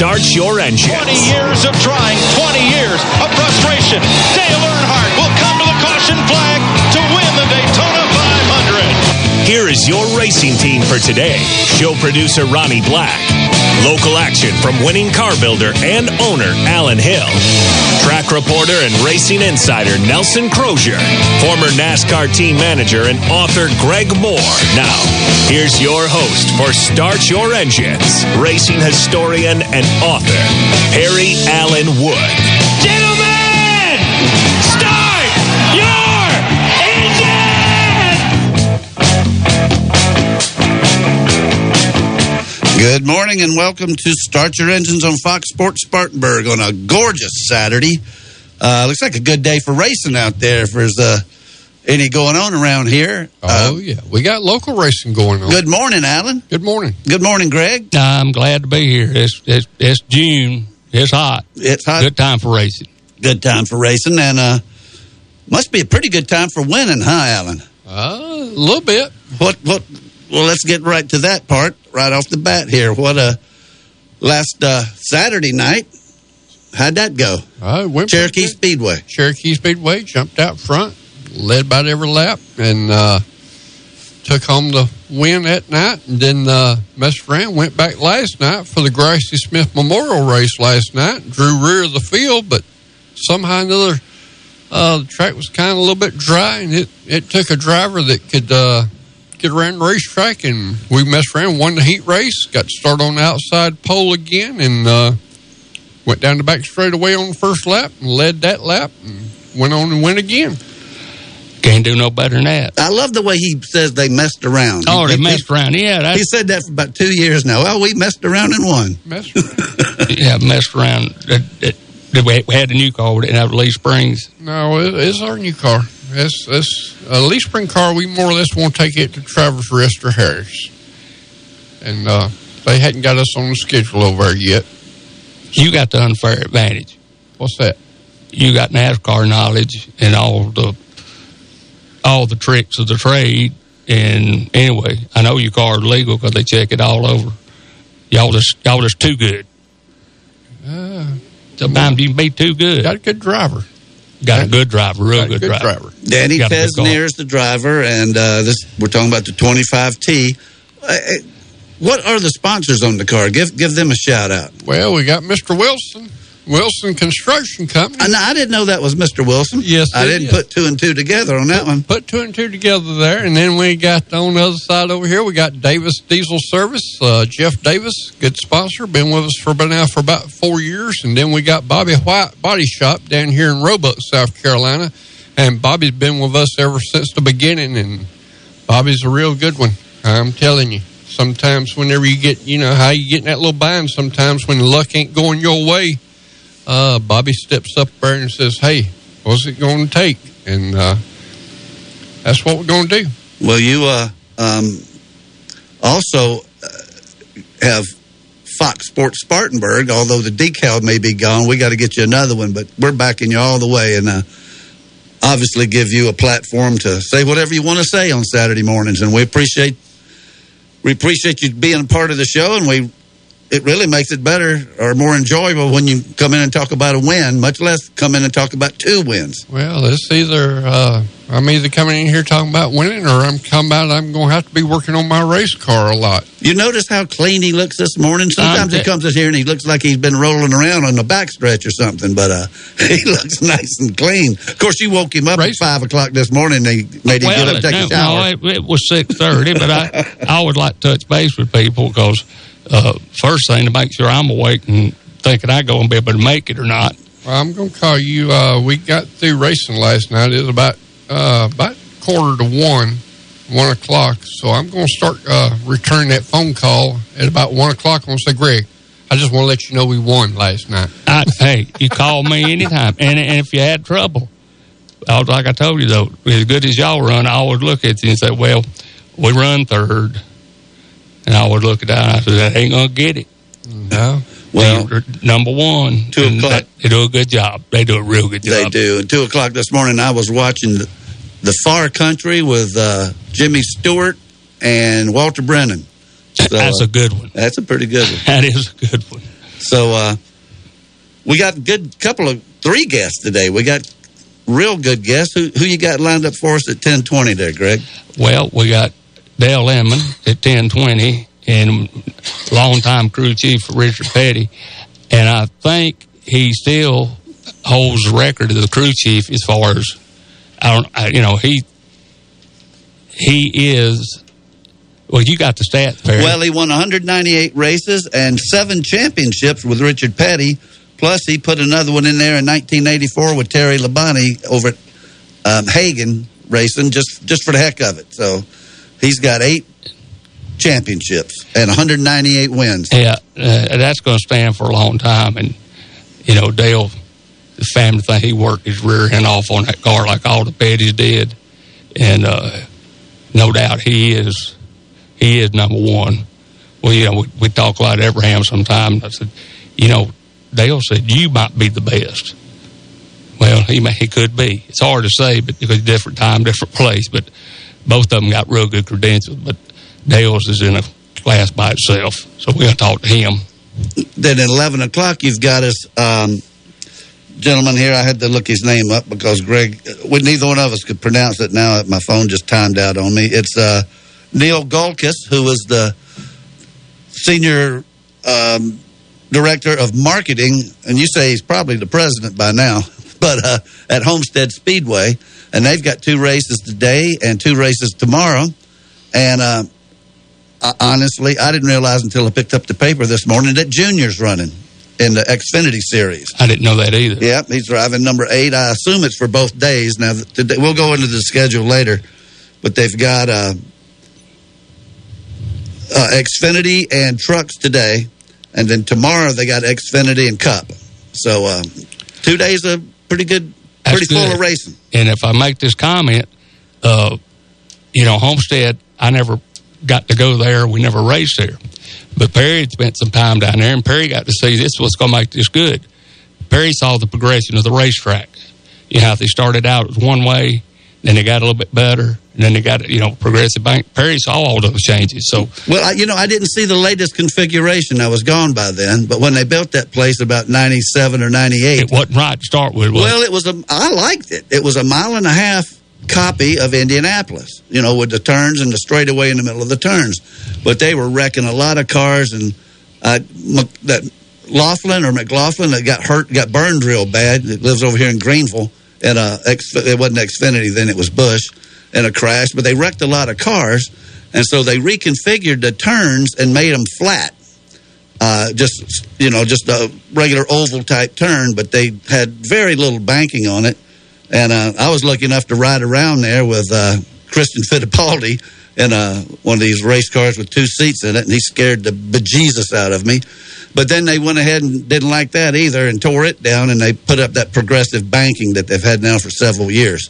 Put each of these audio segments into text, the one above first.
starts your engine. 20 years of trying, 20 years of frustration. Dale Earnhardt will come to the caution flag to win the Daytona 500. Here is your racing team for today. Show producer Ronnie Black. Local action from winning car builder and owner Alan Hill. Track reporter and racing insider Nelson Crozier. Former NASCAR team manager and author Greg Moore. Now, here's your host for Start Your Engines, racing historian and author, Harry Allen Wood. Gentlemen, start your engines! Good morning and welcome to Start Your Engines on Fox Sports Spartanburg on a gorgeous Saturday. Looks like a good day for racing out there for his... Any going on around here? Oh, yeah. We got local racing going on. Good morning, Alan. Good morning. Good morning, Greg. I'm glad to be here. It's June. It's hot. It's hot. Good time for racing. Good time for racing. And must be a pretty good time for winning, huh, Alan? A little bit. Well, let's get right to that part right off the bat here. Last Saturday night, how'd that go? Cherokee Speedway. Cherokee Speedway jumped out front. Led by every lap, and took home the win that night. And then messed around, went back last night for the Gracie Smith Memorial race last night. Drew rear of the field, but somehow or another, the track was kind of a little bit dry, and it took a driver that could get around the racetrack. And we messed around, won the heat race, got to start on the outside pole again, and went down the back straightaway on the first lap, and led that lap, and went on and went again. Can't do no better than that. I love the way he says they messed around. Oh, they messed around. Yeah. He said that for about 2 years now. Well, we messed around and won. Messed around. Yeah, messed around. We had a new car. We didn't have a Lee Springs. No, it's our new car. It's a Lee Spring car. We more or less want to take it to Travis Rest or Harris. And they hadn't got us on the schedule over there yet. So you got the unfair advantage. What's that? You got NASCAR knowledge and all the tricks of the trade. And anyway, I know your car is legal because they check it all over. Y'all just too good. Sometimes you can be too good. Got a good driver. Got a good driver, real good driver. Danny Pesnier is the driver, and we're talking about the 25T. What are the sponsors on the car? Give them a shout-out. Well, we got Mr. Wilson Construction Company. I didn't know that was Mr. Wilson. Yes, I didn't put two and two together on that one. Put two and two together there, and then we got on the other side over here. We got Davis Diesel Service, Jeff Davis, good sponsor, been with us for about 4 years, and then we got Bobby White Body Shop down here in Roebuck, South Carolina, and Bobby's been with us ever since the beginning, and Bobby's a real good one. I'm telling you, sometimes whenever you get, how you get in that little bind sometimes when the luck ain't going your way, Bobby steps up there and says, hey, what's it going to take? And that's what we're going to do. Well, you also have Fox Sports Spartanburg, although the decal may be gone. We got to get you another one, but we're backing you all the way and obviously give you a platform to say whatever you want to say on Saturday mornings. And we appreciate you being a part of the show, and it really makes it better or more enjoyable when you come in and talk about a win, much less come in and talk about two wins. Well, it's either I'm either coming in here talking about winning or I'm going to have to be working on my race car a lot. You notice how clean he looks this morning? Sometimes he comes in here and he looks like he's been rolling around on the backstretch or something, but he looks nice and clean. Of course, you woke him up at 5 o'clock this morning and made him get up and take a shower. No, it was 6:30, but I would like to touch base with people because... first thing to make sure I'm awake and thinking I go and be able to make it or not. Well, I'm going to call you. We got through racing last night. It was about 1:45, 1 o'clock. So I'm going to start returning that phone call at about 1 o'clock. I'm going to say, Greg, I just want to let you know we won last night. Hey, you call me anytime. And if you had trouble, like I told you, though, as good as y'all run, I always look at you and say, well, we run third. And I would look at that and I said, I ain't going to get it. No. Well, number one, 2 o'clock. They do a good job. They do a real good job. They do. And 2 o'clock this morning, I was watching the Far Country with Jimmy Stewart and Walter Brennan. So, that's a good one. That's a pretty good one. That is a good one. So we got a good couple of three guests today. We got real good guests. Who you got lined up for us at 10:20 there, Greg? Well, we got Dale Inman at 10:20 and longtime crew chief for Richard Petty. And I think he still holds the record of the crew chief as far as, he is, well, you got the stats there. Well, he won 198 races and 7 championships with Richard Petty. Plus, he put another one in there in 1984 with Terry Labonte over at Hagen Racing, just for the heck of it. So he's got 8 championships and 198 wins. Yeah, that's going to stand for a long time. And, Dale, the family thing, he worked his rear end off on that car like all the Pettys did. And no doubt he is number one. Well, we talk a lot of Abraham sometimes. I said, Dale said, you might be the best. Well, he could be. It's hard to say, but because different time, different place. But both of them got real good credentials. But Dale's is in a class by itself, so we're going to talk to him. Then at 11 o'clock, you've got us, gentleman here. I had to look his name up because, Greg, neither one of us could pronounce it now. My phone just timed out on me. It's Neil Golkis, who was the senior director of marketing, and you say he's probably the president by now, but at Homestead Speedway. And they've got 2 races today and 2 races tomorrow. And honestly, I didn't realize until I picked up the paper this morning that Junior's running in the Xfinity Series. I didn't know that either. Yeah, he's driving number 8. I assume it's for both days. Now, today, we'll go into the schedule later, but they've got Xfinity and trucks today, and then tomorrow they got Xfinity and Cup. So 2 days are pretty good, full of racing. And if I make this comment, Homestead, I never got to go there. We never raced there. But Perry had spent some time down there, and Perry got to see this is what's going to make this good. Perry saw the progression of the racetrack. How they started out, it was one way, then they got a little bit better, and then they got, progressive bank. Perry saw all those changes. So, well, I didn't see the latest configuration. I was gone by then. But when they built that place about 97 or 98. It wasn't right to start with, was it? Well, I liked it. It was a 1.5 mile copy of Indianapolis, with the turns and the straightaway in the middle of the turns. But they were wrecking a lot of cars, and that McLaughlin that got burned real bad. It lives over here in Greenville, and it wasn't Xfinity then, it was Busch, in a crash. But they wrecked a lot of cars, and so they reconfigured the turns and made them flat. Just a regular oval type turn, but they had very little banking on it. And I was lucky enough to ride around there with Christian Fittipaldi in one of these race cars with 2 seats in it, and he scared the bejesus out of me. But then they went ahead and didn't like that either and tore it down, and they put up that progressive banking that they've had now for several years.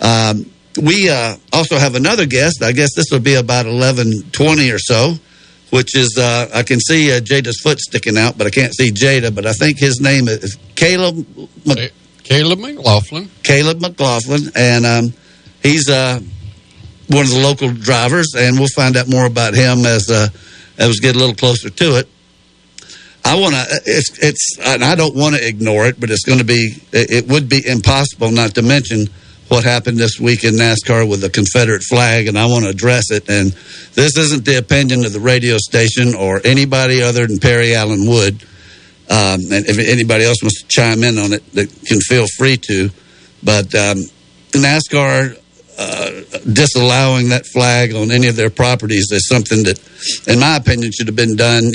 We also have another guest. I guess this will be about 11:20 or so, which is I can see Jada's foot sticking out, but I can't see Jada. But I think his name is Caleb McLaughlin. Caleb McLaughlin, and he's one of the local drivers, and we'll find out more about him as we get a little closer to it. I don't want to ignore it, but it would be impossible not to mention what happened this week in NASCAR with the Confederate flag, and I want to address it. And this isn't the opinion of the radio station or anybody other than Perry Allen Wood. And if anybody else wants to chime in on it, they can feel free to. But NASCAR disallowing that flag on any of their properties is something that, in my opinion, should have been done,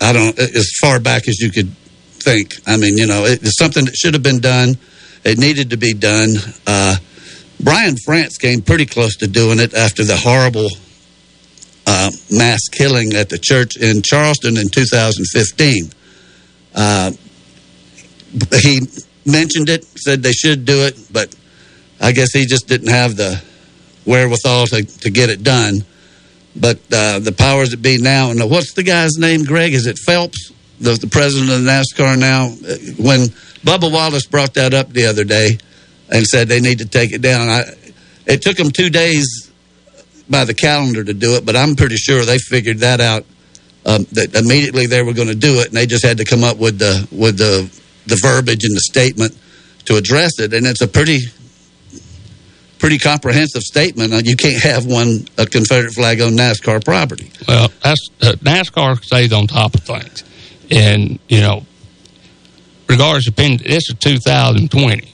as far back as you could think. It's something that should have been done. It needed to be done. Brian France came pretty close to doing it after the horrible mass killing at the church in Charleston in 2015. He mentioned it, said they should do it, but I guess he just didn't have the wherewithal to get it done. But the powers that be now, and what's the guy's name, Greg? Is it Phelps, the president of NASCAR now? When Bubba Wallace brought that up the other day and said they need to take it down, it took them 2 days by the calendar to do it, but I'm pretty sure they figured that out that immediately they were going to do it, and they just had to come up with the verbiage and the statement to address it. And it's a pretty comprehensive statement. You can't have a Confederate flag on NASCAR property. Well, that's NASCAR stays on top of things, and regardless of opinion, this is 2020,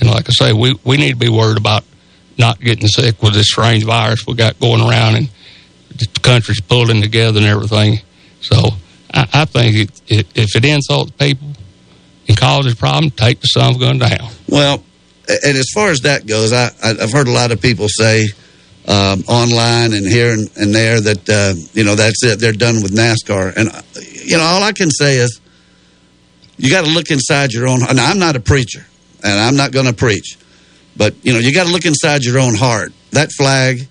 and like I say, we need to be worried about not getting sick with this strange virus we got going around, and the country's pulling together and everything. So I think if it insults people and causes problems, take the sun gun down. Well, and as far as that goes, I've heard a lot of people say online and here and there that, that's it. They're done with NASCAR. And, all I can say is you got to look inside your own. And I'm not a preacher, and I'm not going to preach. But, you got to look inside your own heart. That flag,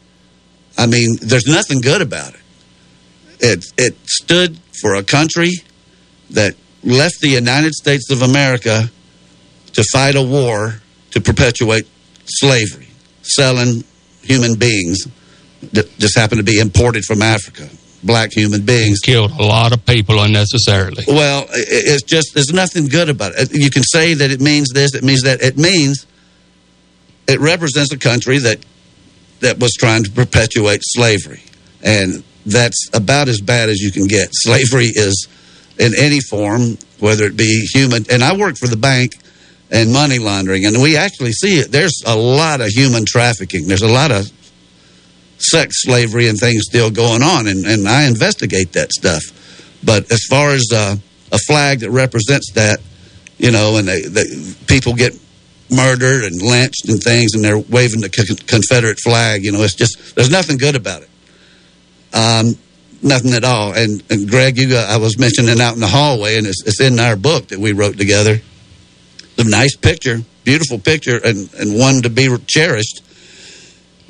there's nothing good about it. It stood for a country that left the United States of America to fight a war to perpetuate slavery, selling human beings that just happened to be imported from Africa, black human beings. Killed a lot of people unnecessarily. Well, it's just, there's nothing good about it. You can say that it means this, it means that. It means it represents a country that was trying to perpetuate slavery. And that's about as bad as you can get. Slavery is in any form, whether it be human. And I work for the bank and money laundering, and we actually see it. There's a lot of human trafficking. There's a lot of sex slavery and things still going on, and I investigate that stuff. But as far as a flag that represents that, and people get murdered and lynched and things, and they're waving the Confederate flag, it's just, there's nothing good about it. Nothing at all. And Greg, I was mentioning out in the hallway, and it's in our book that we wrote together. A nice picture, beautiful picture, and one to be cherished.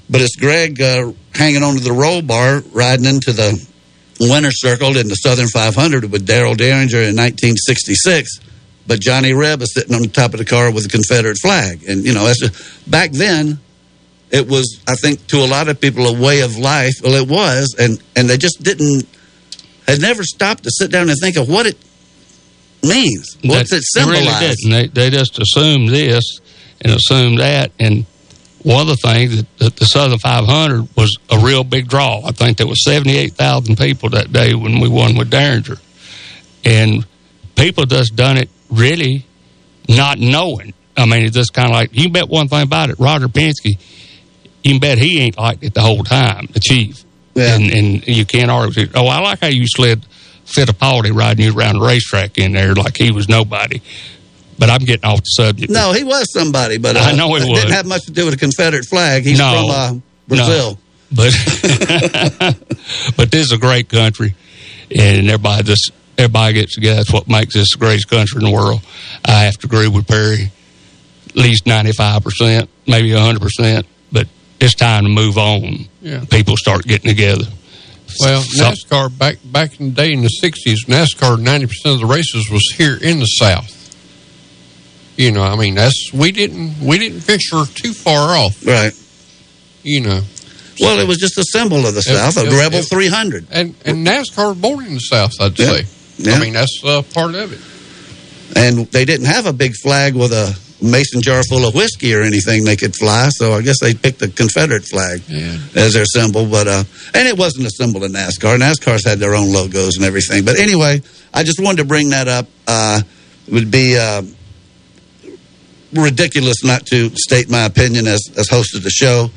But it's Greg hanging onto the roll bar, riding into the winner's circle in the Southern 500 with Daryl Derringer in 1966. But Johnny Reb is sitting on the top of the car with a Confederate flag. And, back then, it was, I think, to a lot of people, a way of life. Well, it was, and they just had never stopped to sit down and think of what it means. What's it symbolize? Really they just assume this and assume that. And one of the things that the Southern 500 was a real big draw. I think there was 78,000 people that day when we won with Derringer. And people just done it really not knowing. It's just kind of like, you can bet one thing about it. Roger Penske, you can bet he ain't liked it the whole time, the chief. Yeah. And you can't argue. Oh, I like how you slid Fittipaldi riding you around the racetrack in there like he was nobody. But I'm getting off the subject. No, he was somebody, but I know it didn't have much to do with a Confederate flag. He's from Brazil. No. But this is a great country, and everybody gets together. That's what makes this the greatest country in the world. I have to agree with Perry, at least 95%, maybe 100%. But it's time to move on. Yeah. People start getting together. Well, NASCAR, back in the day in the 60s, NASCAR, 90% of the races was here in the South. We didn't picture too far off. Right. So it was just a symbol of the South, a Rebel 300. And NASCAR was born in the South, I'd say. Yeah. That's part of it. And they didn't have a big flag with a mason jar full of whiskey or anything they could fly, so I guess they picked the Confederate flag as their symbol. But and it wasn't a symbol of NASCAR. NASCAR's had their own logos and everything. But anyway, I just wanted to bring that up. It would be ridiculous not to state my opinion as host of the show.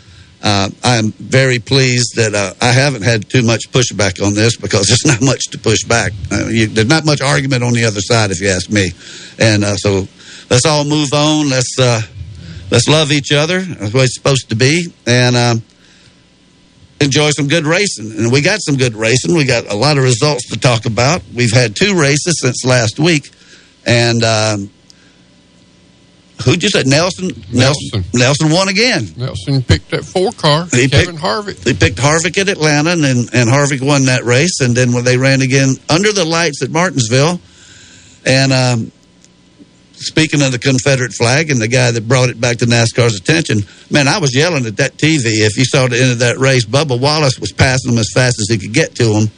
I am very pleased that I haven't had too much pushback on this, because there's not much to push back. There's not much argument on the other side, if you ask me. And so let's all move on. Let's love each other. That's the way it's supposed to be. And enjoy some good racing. And we got some good racing. We got a lot of results to talk about. We've had 2 races since last week. And who'd you say? Nelson. Nelson won again. Nelson picked that 4 car. Harvick. He picked Harvick at Atlanta, and Harvick won that race. And then when they ran again under the lights at Martinsville. And speaking of the Confederate flag and the guy that brought it back to NASCAR's attention, man, I was yelling at that TV. If you saw the end of that race, Bubba Wallace was passing him as fast as he could get to him.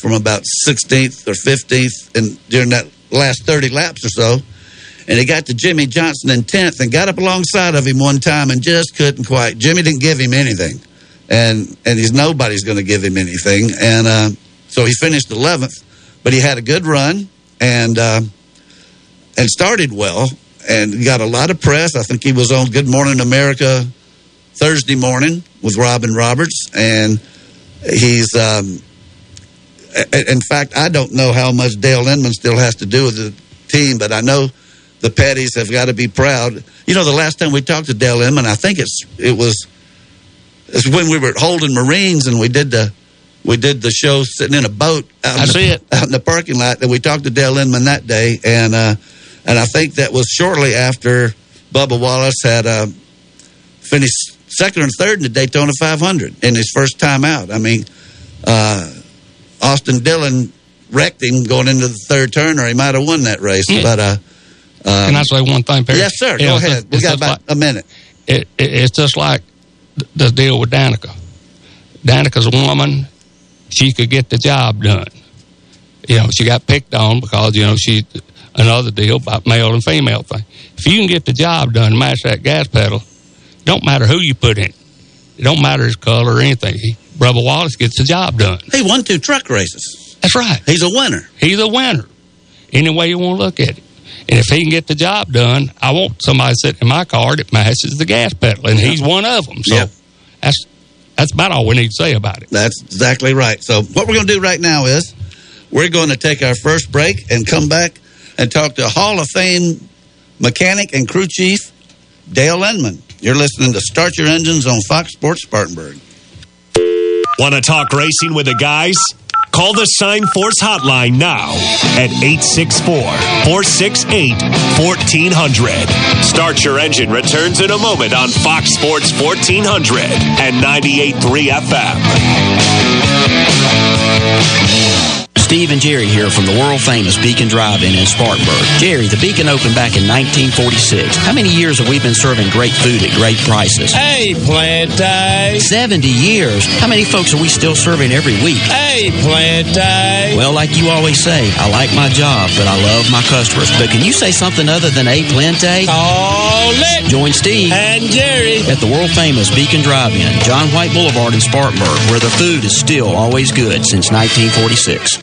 from about 16th or 15th and during that last 30 laps or so. And he got to Jimmy Johnson in 10th and got up alongside of him one time and just couldn't quite. Jimmy didn't give him anything. And he's nobody's going to give him anything. And so he finished 11th. But he had a good run and started well and got a lot of press. I think he was on Good Morning America Thursday morning with Robin Roberts. And he's... in fact, I don't know how much Dale Inman still has to do with the team, but I know... the Petties have got to be proud. You know, the last time we talked to Dale Inman, I think it was when we were at Holden Marines and we did the show sitting in a boat out in the parking lot, and we talked to Dale Inman that day, and I think that was shortly after Bubba Wallace had finished second or third in the Daytona 500 in his first time out. I mean, Austin Dillon wrecked him going into the third turn, or he might have won that race, but. Can I say one thing, Perry? Yes, sir. Go ahead. We got about a minute. It's just like the deal with Danica. Danica's a woman. She could get the job done. You know, she got picked on because, you know, she another deal about male and female thing. If you can get the job done, mash that gas pedal, it don't matter who you put in. It don't matter his color or anything. Bubba Wallace gets the job done. He won 2 truck races. That's right. He's a winner. He's a winner. Any way you want to look at it. And if he can get the job done, I want somebody sitting in my car that mashes the gas pedal, and he's one of them. So that's about all we need to say about it. That's exactly right. So what we're going to do right now is we're going to take our first break and come back and talk to Hall of Fame mechanic and crew chief Dale Inman. You're listening to Start Your Engines on Fox Sports Spartanburg. Want to talk racing with the guys? Call the Sign Force hotline now at 864-468-1400. Start Your Engine returns in a moment on Fox Sports 1400 and 98.3 FM. Steve and Jerry here from the world-famous Beacon Drive-In in Spartanburg. Jerry, the Beacon opened back in 1946. How many years have we been serving great food at great prices? Hey, Plante! 70 years. How many folks are we still serving every week? Hey, Plante! Well, like you always say, I like my job, but I love my customers. But can you say something other than hey, Plante? Call it! Join Steve and Jerry at the world-famous Beacon Drive-In, John White Boulevard in Spartanburg, where the food is still always good since 1946.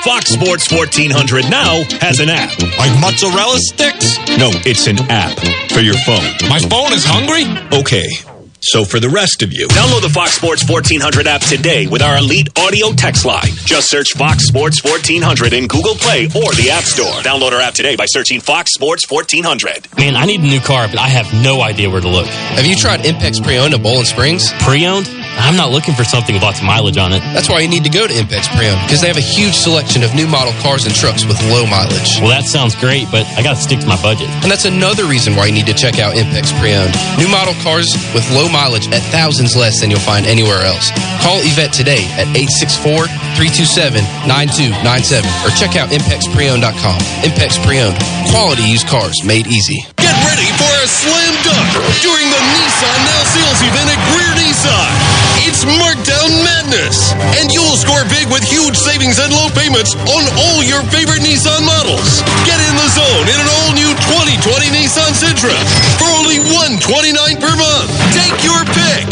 Fox Sports 1400 now has an app. Like mozzarella sticks? No, it's an app for your phone. My phone is hungry? Okay, so for the rest of you, download the Fox Sports 1400 app today with our elite audio text line. Just search Fox Sports 1400 in Google Play or the App Store. Download our app today by searching Fox Sports 1400. Man, I need a new car, but I have no idea where to look. Have you tried Impex Pre-Owned at Bowling Springs? Pre-Owned? I'm not looking for something with lots of mileage on it. That's why you need to go to Impex Pre-Owned, because they have a huge selection of new model cars and trucks with low mileage. Well, that sounds great, but I got to stick to my budget. And that's another reason why you need to check out Impex Pre-Owned. New model cars with low mileage at thousands less than you'll find anywhere else. Call Yvette today at 864-327-9297 or check out impexpreowned.com. Impex Pre-Owned, quality used cars made easy. Get ready for a slam dunk during the Nissan Now Sales event at Greer Nissan. It's Markdown Madness, and you'll score big with huge savings and low payments on all your favorite Nissan models. Get in the zone in an all-new 2020 Nissan Sentra for only $129 per month. Take your pick.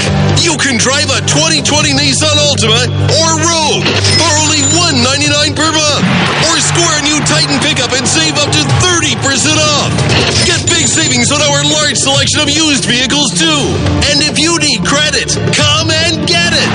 You can drive a 2020 Nissan Altima or Rogue for only $199 per month, or score a new Titan pickup and save up to 30% off. Get big savings on our large selection of used vehicles, too. And if you need credit, come and get it!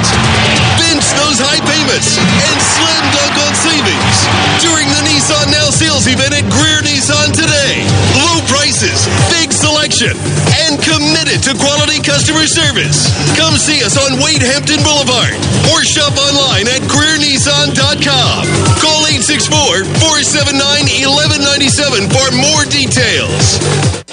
Bench those high payments and slam dunk on savings during the Nissan Now Sales event at Greer Nissan today. Low prices, big selection. passion and committed to quality customer service. Come see us on Wade Hampton Boulevard or shop online at careernissan.com. Call 864-479-1197 for more details.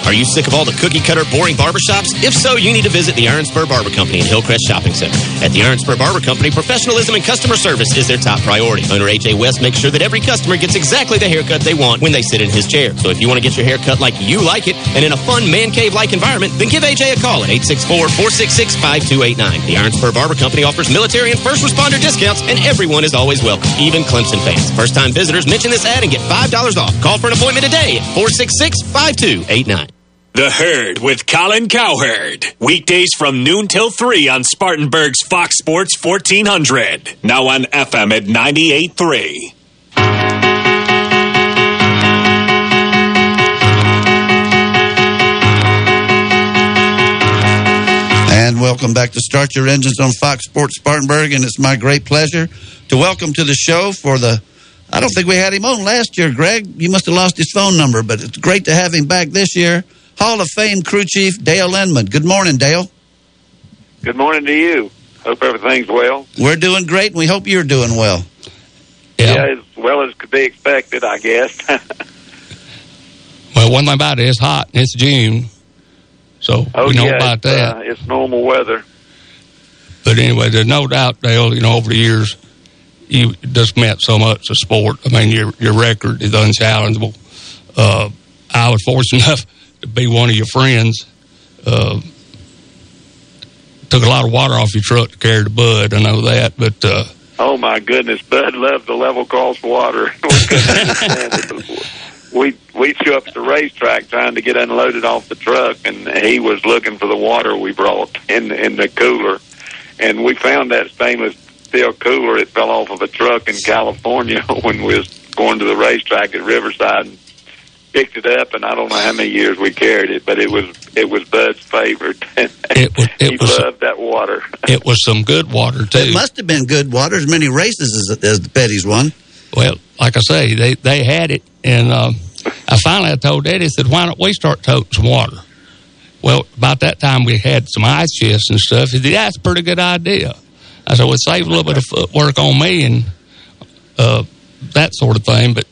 Are you sick of all the cookie-cutter, boring barbershops? If so, you need to visit the Iron Spur Barber Company in Hillcrest Shopping Center. At the Iron Spur Barber Company, professionalism and customer service is their top priority. Owner A.J. West makes sure that every customer gets exactly the haircut they want when they sit in his chair. So if you want to get your hair cut like you like it and in a fun, man cave-like environment, then give A.J. a call at 864-466-5289. The Iron Spur Barber Company offers military and first responder discounts, and everyone is always welcome, even Clemson fans. First-time visitors mention this ad and get $5 off. Call for an appointment today at 466-5289. The Herd with Colin Cowherd. Weekdays from noon till 3 on Spartanburg's Fox Sports 1400. Now on FM at 98.3. And welcome back to Start Your Engines on Fox Sports Spartanburg. And it's my great pleasure to welcome to the show for the... I don't think we had him on last year, Greg. You must have lost his phone number, but it's great to have him back this year. Hall of Fame crew chief Dale Inman. Good morning, Dale. Good morning to you. Hope everything's well. We're doing great, and we hope you're doing well. Yeah, as well as could be expected, I guess. Well, one thing about it, it's hot. It's June, so we know about that. It's normal weather. But anyway, there's no doubt, Dale, over the years, you just meant so much to sport. I mean, your record is unchallengeable. I was fortunate enough to be one of your friends. Took a lot of water off your truck to carry to Bud. I know that, but oh my goodness, Bud loved the level cross water. We threw up the racetrack trying to get unloaded off the truck, and he was looking for the water we brought in the cooler, and we found that stainless steel cooler. It fell off of a truck in California when we was going to the racetrack at Riverside. And picked it up, and I don't know how many years we carried it, but it was Bud's favorite. He loved that water. It was some good water too. It must have been good water, as many races as the Petty's won. Well, like I say, they had it, and I finally told Eddie, I said, "Why don't we start toting some water?" Well, about that time we had some ice chests and stuff. He said, "That's a pretty good idea." I said, "Well, save a little bit of footwork on me and that sort of thing," but.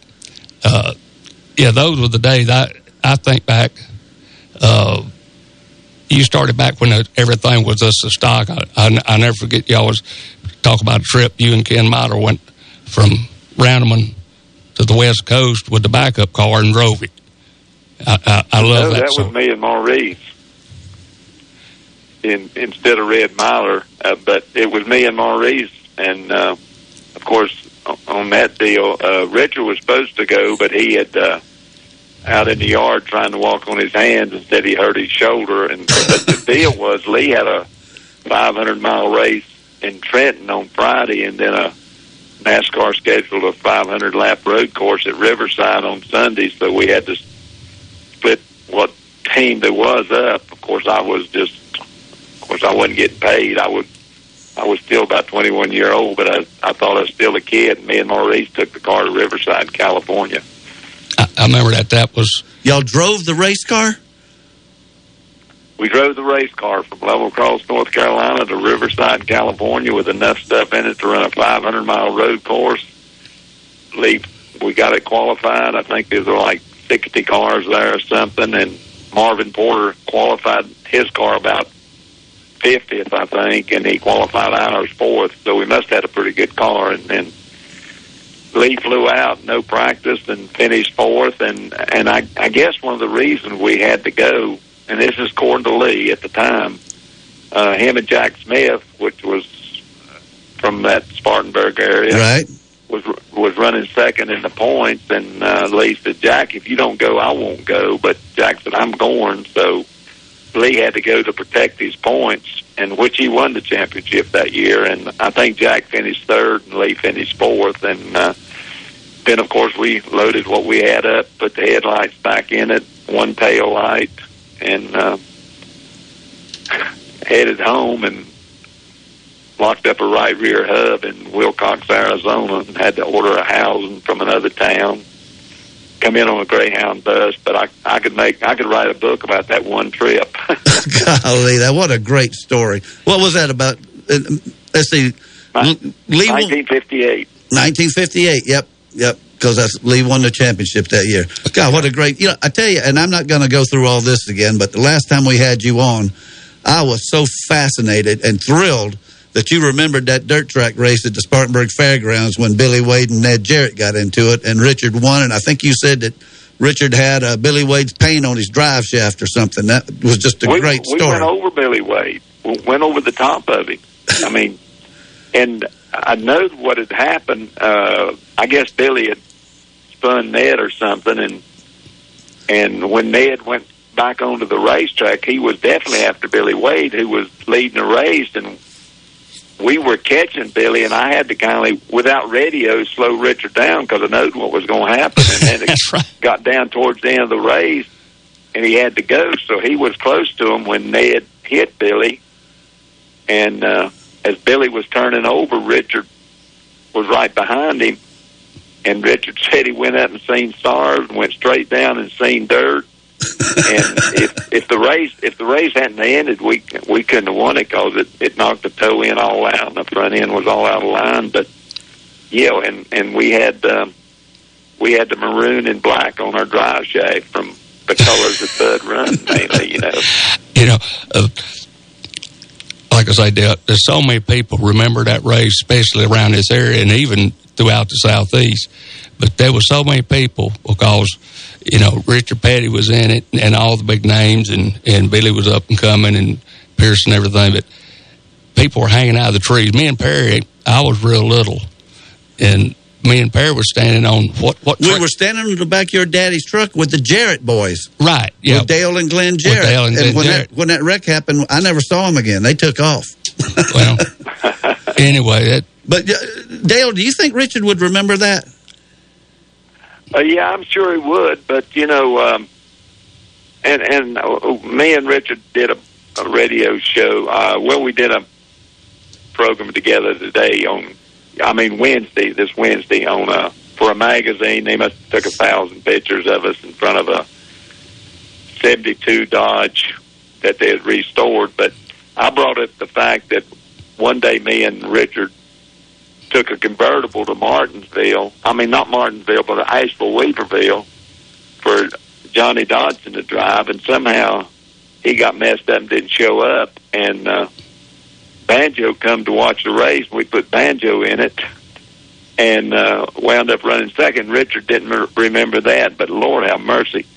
Yeah, those were the days I think back. You started back when everything was just a stock. I never forget, you always talk about a trip you and Ken Mider went from Roundaman to the West Coast with the backup car and drove it. I love that. That was me and Maurice instead of Red Miler. But it was me and Maurice. And, of course, on that deal, Richard was supposed to go, but he had... out in the yard trying to walk on his hands. Instead, he hurt his shoulder. And the deal was Lee had a 500-mile race in Trenton on Friday, and then a NASCAR scheduled a 500-lap road course at Riverside on Sunday, so we had to split what team there was up. Of course, I wasn't getting paid. I was still about 21 years old, but I thought I was still a kid, and me and Maurice took the car to Riverside, California. I remember that was... Y'all drove the race car? We drove the race car from Level Cross, North Carolina to Riverside, California with enough stuff in it to run a 500-mile road course. We got it qualified. I think there were like 60 cars there or something, and Marvin Porter qualified his car about 50th, I think, and he qualified ours 4th, so we must have had a pretty good car, and then Lee flew out, no practice, and finished 4th. And I guess one of the reasons we had to go, and this is according to Lee at the time, him and Jack Smith, which was from that Spartanburg area, right, was running second in the points. And Lee said, "Jack, if you don't go, I won't go." But Jack said, "I'm going." So Lee had to go to protect his points, and which he won the championship that year. And I think Jack finished 3rd and Lee finished 4th. And then, of course, we loaded what we had up, put the headlights back in it, one tail light, and headed home and locked up a right rear hub in Wilcox, Arizona, and had to order a housing from another town. come in on a Greyhound bus, but I could write a book about that one trip. Golly, what a great story. What was that about? Let's see. 1958. 1958, yep. Because Lee won the championship that year. God, what a great... I tell you, and I'm not going to go through all this again, but the last time we had you on, I was so fascinated and thrilled that you remembered that dirt track race at the Spartanburg Fairgrounds when Billy Wade and Ned Jarrett got into it, and Richard won, and I think you said that Richard had Billy Wade's paint on his drive shaft or something. That was just a great story. We went over Billy Wade. We went over the top of him. I mean, and I know what had happened. I guess Billy had spun Ned or something, and when Ned went back onto the racetrack, he was definitely after Billy Wade, who was leading the race, and we were catching Billy, and I had to kindly, without radio, slow Richard down because I knowed what was going to happen, and then got down towards the end of the race, and he had to go, so he was close to him when Ned hit Billy, and as Billy was turning over, Richard was right behind him, and Richard said he went up and seen stars and went straight down and seen dirt. And if the race hadn't ended, we couldn't have won it because it knocked the toe end all out and the front end was all out of line. But yeah, and we had the maroon and black on our drive shaft from the colors that Bud run mainly. Like I say, there's so many people remember that race, especially around this area and even throughout the Southeast. But there were so many people because, Richard Petty was in it and all the big names and Billy was up and coming and Pierce and everything. But people were hanging out of the trees. Me and Perry, I was real little. And me and Perry were standing on what truck? We were standing in the back of your daddy's truck with the Jarrett boys. Right. Yeah. With Dale and Glenn Jarrett. With Dale and Glenn Jarrett. When that wreck happened, I never saw them again. They took off. Well, anyway. But Dale, do you think Richard would remember that? Yeah, I'm sure he would, but, me and Richard did a radio show. We did a program together today this Wednesday, for a magazine. They must have took 1,000 pictures of us in front of a 72 Dodge that they had restored. But I brought up the fact that one day me and Richard took a convertible to Martinsville. I mean, not Martinsville, but Asheville, Weaverville for Johnny Dodson to drive, and somehow he got messed up and didn't show up, and Banjo come to watch the race, and we put Banjo in it, and wound up running second. Richard didn't remember that, but Lord have mercy.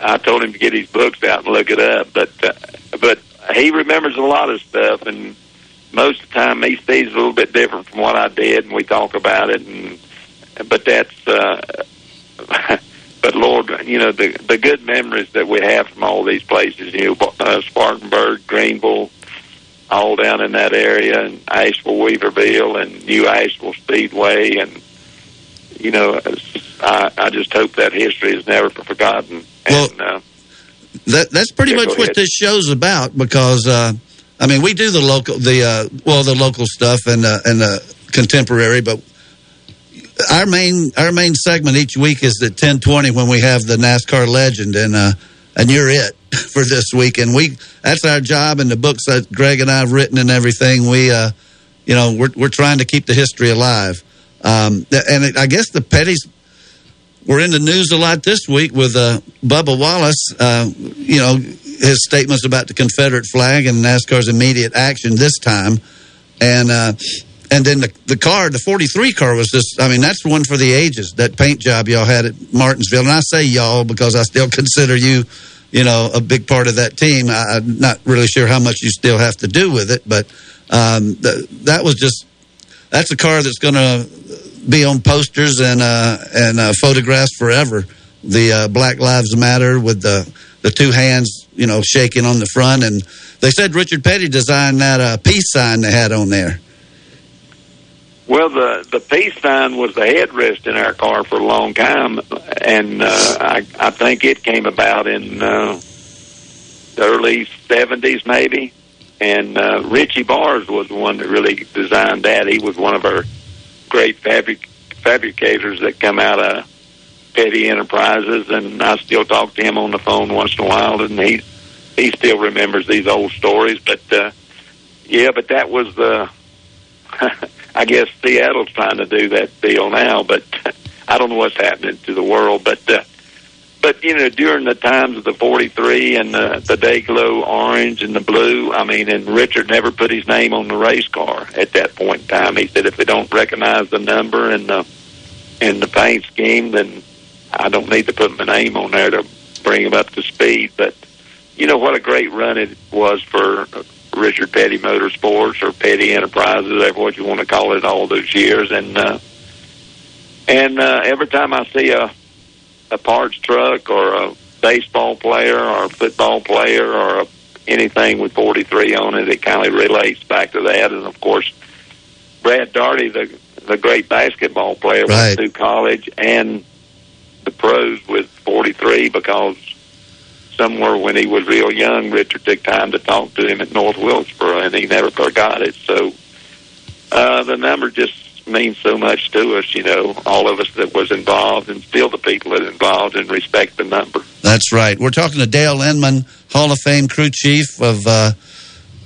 I told him to get his books out and look it up, but he remembers a lot of stuff, and most of the time, he sees a little bit different from what I did, and we talk about it. But Lord, the good memories that we have from all these places, Spartanburg, Greenville, all down in that area, and Asheville, Weaverville, and New Asheville Speedway, and I just hope that history is never forgotten. And, well, that's pretty much what this show's about, because I mean, we do the local stuff and contemporary, but our main segment each week is the 10:20 when we have the NASCAR legend, and you're it for this week. And that's our job, and the books that Greg and I have written and everything. We, we're trying to keep the history alive. I guess the Pettys were in the news a lot this week with Bubba Wallace. His statements about the Confederate flag and NASCAR's immediate action this time. And then the car, the 43 car was just, I mean, that's one for the ages, that paint job y'all had at Martinsville. And I say y'all because I still consider you, a big part of that team. I'm not really sure how much you still have to do with it, but that's a car that's going to be on posters and photographs forever. The Black Lives Matter with the two hands, shaking on the front. And they said Richard Petty designed that peace sign they had on there. Well, the peace sign was the headrest in our car for a long time. And I think it came about in the early 70s, maybe. And Richie Bars was the one that really designed that. He was one of our great fabricators that come out of Petty Enterprises, and I still talk to him on the phone once in a while, and he still remembers these old stories. But, yeah, but that was the I guess Seattle's trying to do that deal now, but I don't know what's happening to the world. But you know, during the times of the 43 and the day-glow orange and the blue, I mean, and Richard never put his name on the race car at that point in time. He said, if they don't recognize the number and the paint scheme, then I don't need to put my name on there to bring him up to speed. But, you know, what a great run it was for Richard Petty Motorsports or Petty Enterprises, whatever what you want to call it, all those years. And every time I see a parts truck or a baseball player or a football player or anything with 43 on it, it kind of relates back to that. And, of course, Brad Daugherty, the great basketball player, right, went through college and the pros with 43 because somewhere when he was real young, Richard took time to talk to him at North Wilkesboro, and he never forgot it. So the number just means so much to us, you know, all of us that was involved and still the people that are involved and respect the number. That's right. We're talking to Dale Inman, Hall of Fame crew chief of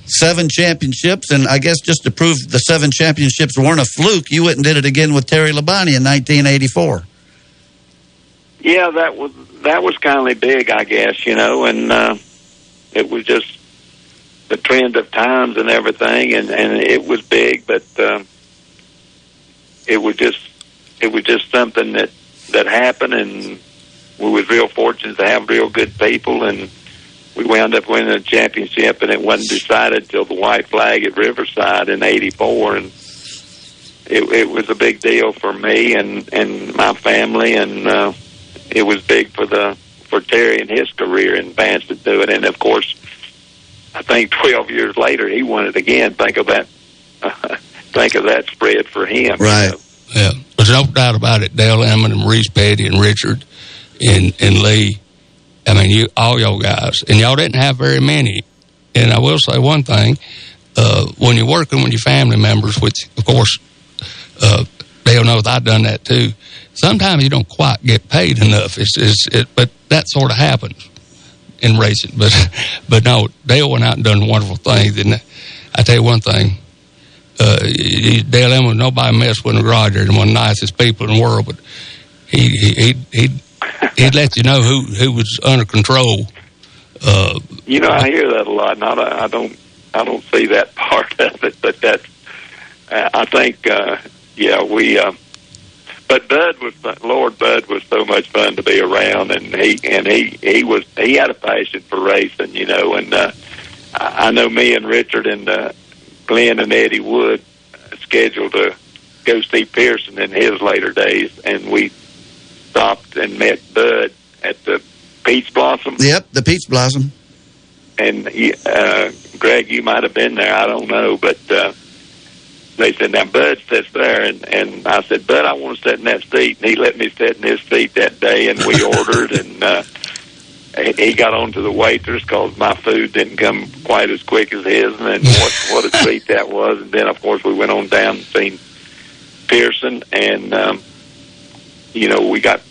7 championships, and I guess just to prove the 7 championships weren't a fluke, you went and did it again with Terry Labonte in 1984. Yeah, that was kind of big, I guess, you know, and it was just the trend of times and everything, and it was big, but it was just something that happened, and we was real fortunate to have real good people, and we wound up winning a championship, and it wasn't decided till the white flag at Riverside in '84, and it was a big deal for me and my family, and it was big for Terry and his career and Vance to do it. And of course, I think 12 years later he won it again. Think of that spread for him, right? You know? Yeah, there's no doubt about it. Dale Inman and Maurice Petty and Richard and Lee. I mean, all y'all guys, and y'all didn't have very many. And I will say one thing, when you're working with your family members, which, of course, Dale knows I've done that too, sometimes you don't quite get paid enough, but that sort of happens in racing. But no, Dale went out and done wonderful things. And I tell you one thing, Dale Inman, nobody messed with him, Roger, and one of the nicest people in the world, but he'd let you know who was under control. You know, I hear that a lot, and I don't see that part of it, but that I think, yeah, we. But Bud was so much fun to be around, and he had a passion for racing, you know, and I know me and Richard and Glenn and Eddie Wood scheduled to go see Pearson in his later days, and we stopped and met Bud at the Peach Blossom. Yep, the Peach Blossom. And Greg, you might have been there, I don't know, but they said, now Bud sits there, and I said, Bud, I want to sit in that seat, and he let me sit in his seat that day, and we ordered, and he got on to the waitress because my food didn't come quite as quick as his, and what a treat that was. And then, of course, we went on down and seen Pearson, and you know, we got,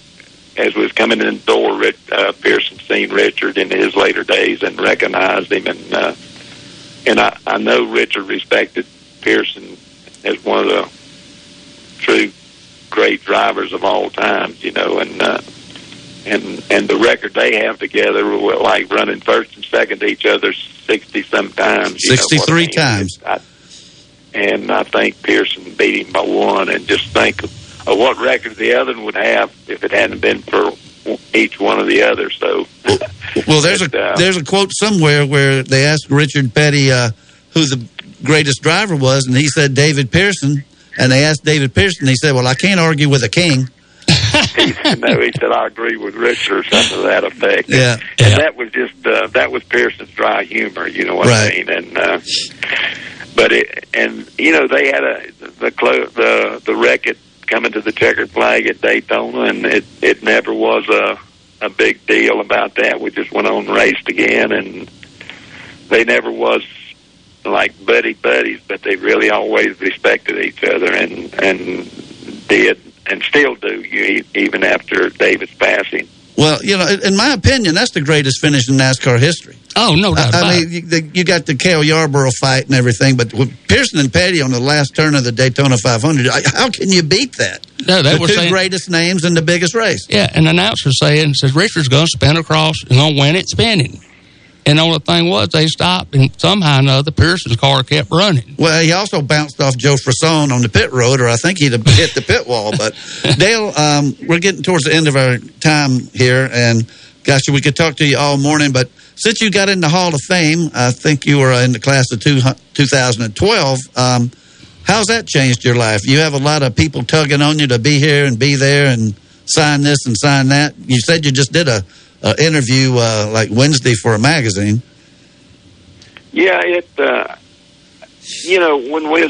as we was coming in the door, Pearson seen Richard in his later days and recognized him. And I know Richard respected Pearson as one of the true great drivers of all time, you know, and the record they have together, were like running first and second to each other 60-some times. 63 times. And I think Pearson beat him by one, and just think of what record the other one would have if it hadn't been for each one of the others. So, well, there's a quote somewhere where they asked Richard Petty who the greatest driver was, and he said David Pearson. And they asked David Pearson, and he said, "Well, I can't argue with a king." He said, "I agree with Richard," or something to that effect. Yeah, and that was just that was Pearson's dry humor. You know what right. I mean? And but it, and you know, they had the record coming to the checkered flag at Daytona, and it never was a big deal about that. We just went on and raced again, and they never was like buddies, but they really always respected each other and did and still do, you even after David's passing. Well, you know, in my opinion, that's the greatest finish in NASCAR history. Oh, no doubt about it. I mean, you got the Cale Yarborough fight and everything, but with Pearson and Petty on the last turn of the Daytona 500, how can you beat that? No, they were the two greatest names in the biggest race. Yeah, an announcer says, Richard's going to spin across and going to win it spinning. And the only thing was, they stopped, and somehow or another, Pearson's car kept running. Well, he also bounced off Joe Frison on the pit road, or I think he'd have hit the pit wall. But, Dale, we're getting towards the end of our time here, and, gosh, we could talk to you all morning. But since you got in the Hall of Fame, I think you were in the class of 2012, how's that changed your life? You have a lot of people tugging on you to be here and be there and sign this and sign that. You said you just did a interview like Wednesday for a magazine. Yeah, you know, when we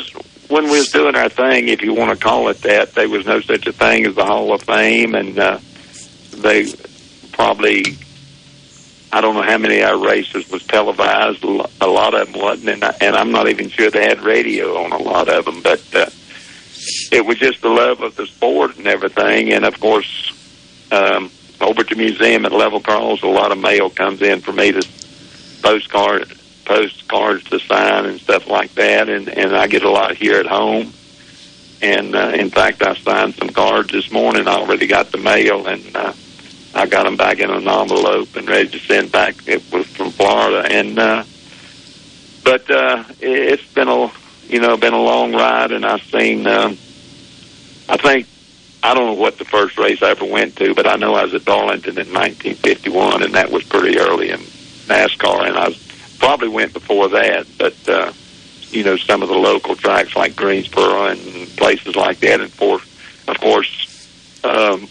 was doing our thing, if you want to call it that, there was no such a thing as the Hall of Fame, and they probably, I don't know how many of our races was televised. A lot of them wasn't, and I'm not even sure they had radio on a lot of them. But it was just the love of the sport and everything, and of course. Over to the museum at Level Cross, a lot of mail comes in for me to postcards to sign and stuff like that, and I get a lot here at home. And in fact, I signed some cards this morning. I already got the mail, and I got them back in an envelope and ready to send back. It was from Florida, and but it's been a long ride, and I've seen I don't know what the first race I ever went to, but I know I was at Darlington in 1951, and that was pretty early in NASCAR, and I probably went before that. But, you know, some of the local tracks like Greensboro and places like that. And, of course,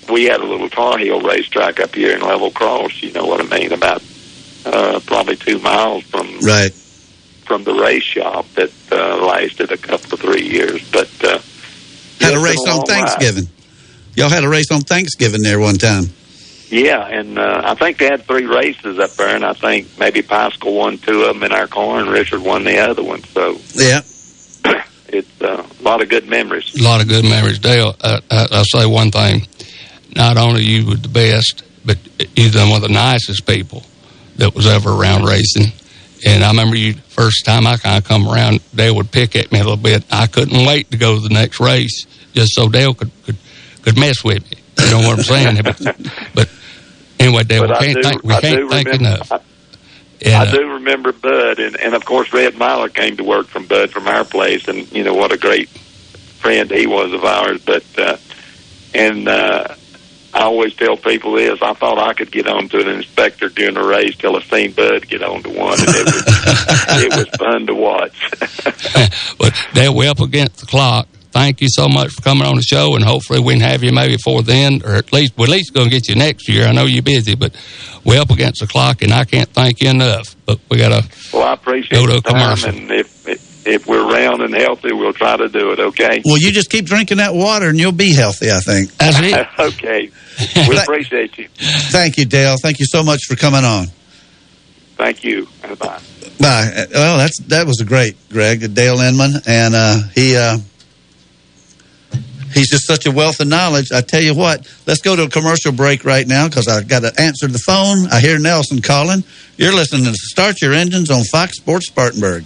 we had a little Tar Heel racetrack up here in Level Cross, you know what I mean, about probably 2 miles from the race shop that lasted a couple of 3 years. But had a race on Thanksgiving. Ride. Y'all had a race on Thanksgiving there one time. Yeah, and I think they had 3 races up there, and I think maybe Pascal won 2 of them in our car, and Richard won the other one. So yeah, it's a lot of good memories. A lot of good memories, Dale. I'll say one thing: not only you were the best, but you've done one of the nicest people that was ever around racing. And I remember you first time I kind of come around, Dale would pick at me a little bit. I couldn't wait to go to the next race just so Dale could mess with me. You know what I'm saying? But anyway, Dale, we can't think enough. I do remember Bud, and of course, Red Myler came to work from Bud from our place, and you know what a great friend he was of ours. But I always tell people this: I thought I could get on to an inspector during a race till I seen Bud get on to one, and it was fun to watch. But Dale, we're up against the clock. Thank you so much for coming on the show, and hopefully we can have you maybe before then, or we're at least going to get you next year. I know you're busy, but we're up against the clock, and I can't thank you enough. But we got to. Well, I appreciate the time, and if we're round and healthy, we'll try to do it. Okay. Well, you just keep drinking that water, and you'll be healthy. I think that's it. Okay. We appreciate you. Thank you, Dale. Thank you so much for coming on. Thank you. Bye. Bye. Well, that was a great Greg, Dale Inman, and he. He's just such a wealth of knowledge. I tell you what, let's go to a commercial break right now because I got to answer the phone. I hear Nelson calling. You're listening to Start Your Engines on Fox Sports Spartanburg.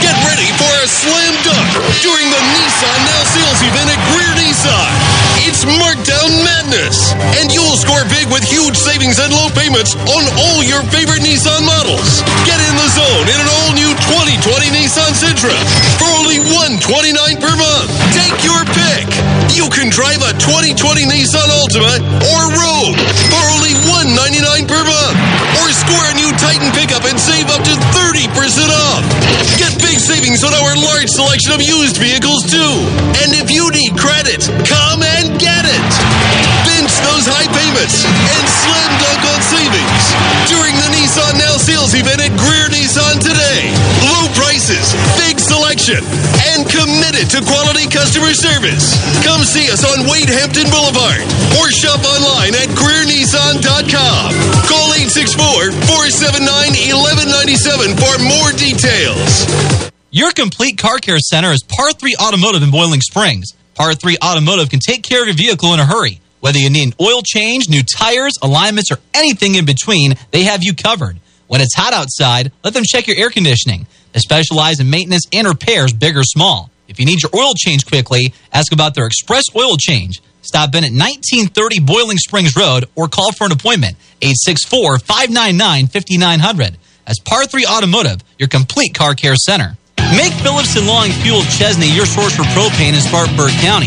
Get ready for a slam dunk during the Nissan Now Sales event at Greer Nissan. It's Markdown Madness, and you'll score big with huge savings and low payments on all your favorite Nissan models. Get in the zone in an all-new 2020 Nissan Sentra for only $129 per month. Take your pick. You can drive a 2020 Nissan Altima or Rogue for only $199 per month, or score a new Titan pickup and save up to 30% off. Get big savings on our large selection of used vehicles, too. And if you need credit, come and get it. limits and slim dunk on savings during the Nissan Now sales event at Greer Nissan today. Low prices, big selection, and committed to quality customer service. Come see us on Wade Hampton Boulevard or shop online at GreerNissan.com. Call 864-479-1197 for more details. Your Complete Car Care Center is Par 3 Automotive in Boiling Springs. Par 3 Automotive can take care of your vehicle in a hurry. Whether you need an oil change, new tires, alignments, or anything in between, they have you covered. When it's hot outside, let them check your air conditioning. They specialize in maintenance and repairs, big or small. If you need your oil change quickly, ask about their express oil change. Stop in at 1930 Boiling Springs Road or call for an appointment, 864-599-5900. That's Par 3 Automotive, your Complete Car Care Center. Make Phillips & Long Fuel Chesney your source for propane in Spartanburg County.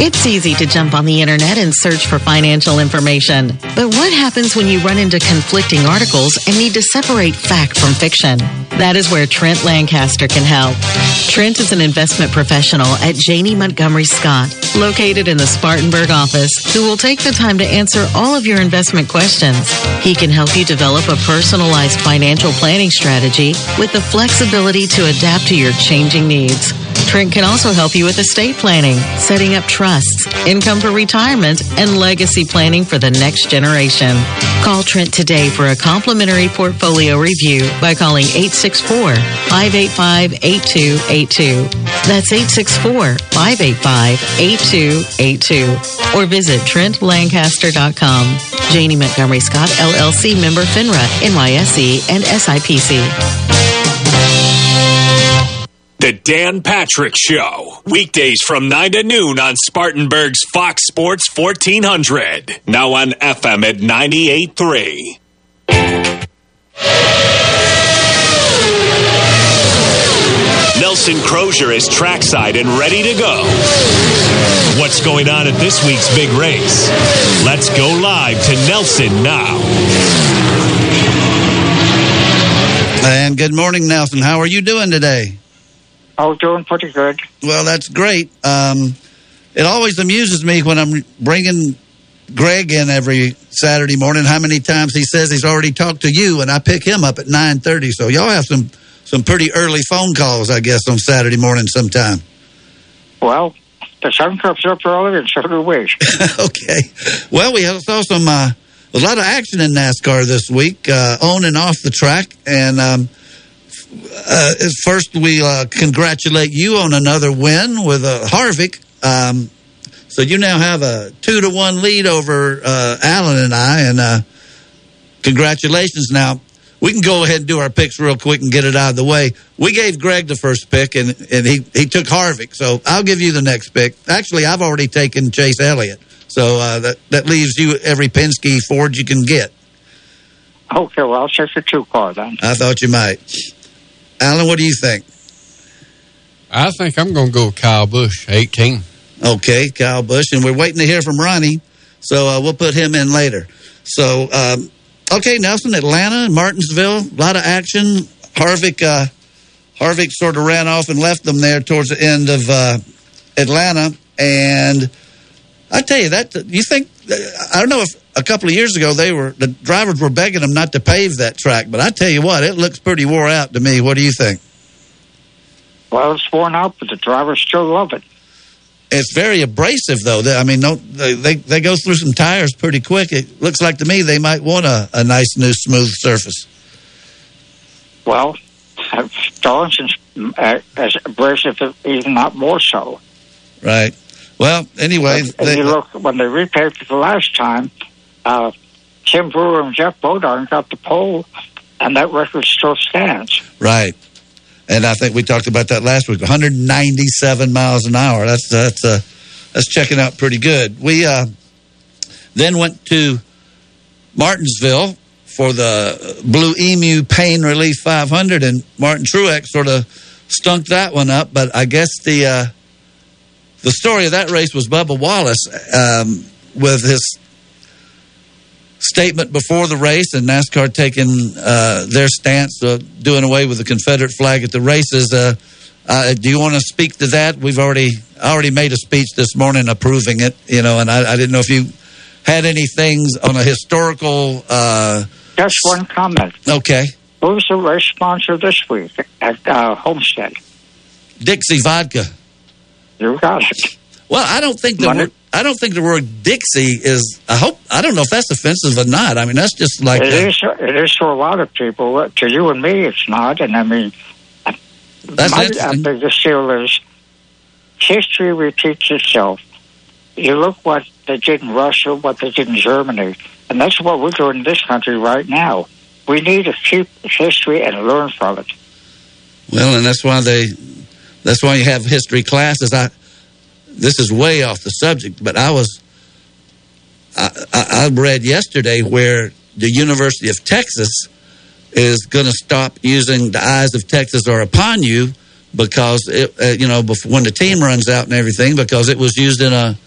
It's easy to jump on the internet and search for financial information. But what happens when you run into conflicting articles and need to separate fact from fiction? That is where Trent Lancaster can help. Trent is an investment professional at Janney Montgomery Scott, located in the Spartanburg office, who will take the time to answer all of your investment questions. He can help you develop a personalized financial planning strategy with the flexibility to adapt to your changing needs. Trent can also help you with estate planning, setting up trusts, income for retirement, and legacy planning for the next generation. Call Trent today for a complimentary portfolio review by calling 864-585-8282. That's 864-585-8282. Or visit TrentLancaster.com. Janney Montgomery Scott, LLC, member FINRA, NYSE, and SIPC. The Dan Patrick Show, weekdays from 9 to noon on Spartanburg's Fox Sports 1400, now on FM at 98.3. Nelson Crozier is trackside and ready to go. What's going on at this week's big race? Let's go live to Nelson now. And good morning, Nelson. How are you doing today? I was doing pretty good. Well, that's great. It always amuses me when I'm bringing Greg in every Saturday morning how many times he says he's already talked to you, and I pick him up at 9:30. So y'all have some pretty early phone calls, I guess, on Saturday morning sometime. Well, the sun comes up early, and so do we. Okay. Well, we saw a lot of action in NASCAR this week, on and off the track, and first, we congratulate you on another win with Harvick. So you now have a 2-1 lead over Alan and I, and congratulations. Now, we can go ahead and do our picks real quick and get it out of the way. We gave Greg the first pick, and he took Harvick, so I'll give you the next pick. Actually, I've already taken Chase Elliott, so that leaves you every Penske Ford you can get. Okay, well, I'll check the 2 car then. I thought you might. Alan, what do you think? I think I'm going to go with Kyle Busch, 18. Okay, Kyle Busch. And we're waiting to hear from Ronnie, so we'll put him in later. So, okay, Nelson, Atlanta, Martinsville, a lot of action. Harvick sort of ran off and left them there towards the end of Atlanta. And I tell you, I don't know if a couple of years ago the drivers were begging them not to pave that track, but I tell you what, it looks pretty wore out to me. What do you think? Well, it's worn out, but the drivers still love it. It's very abrasive, though. I mean, they go through some tires pretty quick. It looks like to me they might want a nice new smooth surface. Well, Darlington's as abrasive, even not more so. Right. Well, anyway, you look, when they repaved it the last time, Tim Brewer and Jeff Bodine got the pole, and that record still stands. Right, and I think we talked about that last week. 197 miles an hour. That's checking out pretty good. We then went to Martinsville for the Blue Emu Pain Relief 500, and Martin Truex sort of stunk that one up. But I guess the story of that race was Bubba Wallace with his statement before the race, and NASCAR taking their stance, doing away with the Confederate flag at the races. Do you want to speak to that? We've already made a speech this morning approving it, you know, and I didn't know if you had any things on a historical... Just one comment. Okay. Who's the race sponsor this week at Homestead? Dixie Vodka. You got it. Well, I don't think the word Dixie is. I don't know if that's offensive or not. I mean, that's just like it is for a lot of people. To you and me, it's not. And I mean, my biggest deal is history repeats itself. You look what they did in Russia, what they did in Germany, and that's what we're doing in this country right now. We need to keep history and learn from it. Well, and that's why you have history classes. This is way off the subject, but I read yesterday where the University of Texas is going to stop using the eyes of Texas are upon you because it, when the team runs out and everything, because it was used in a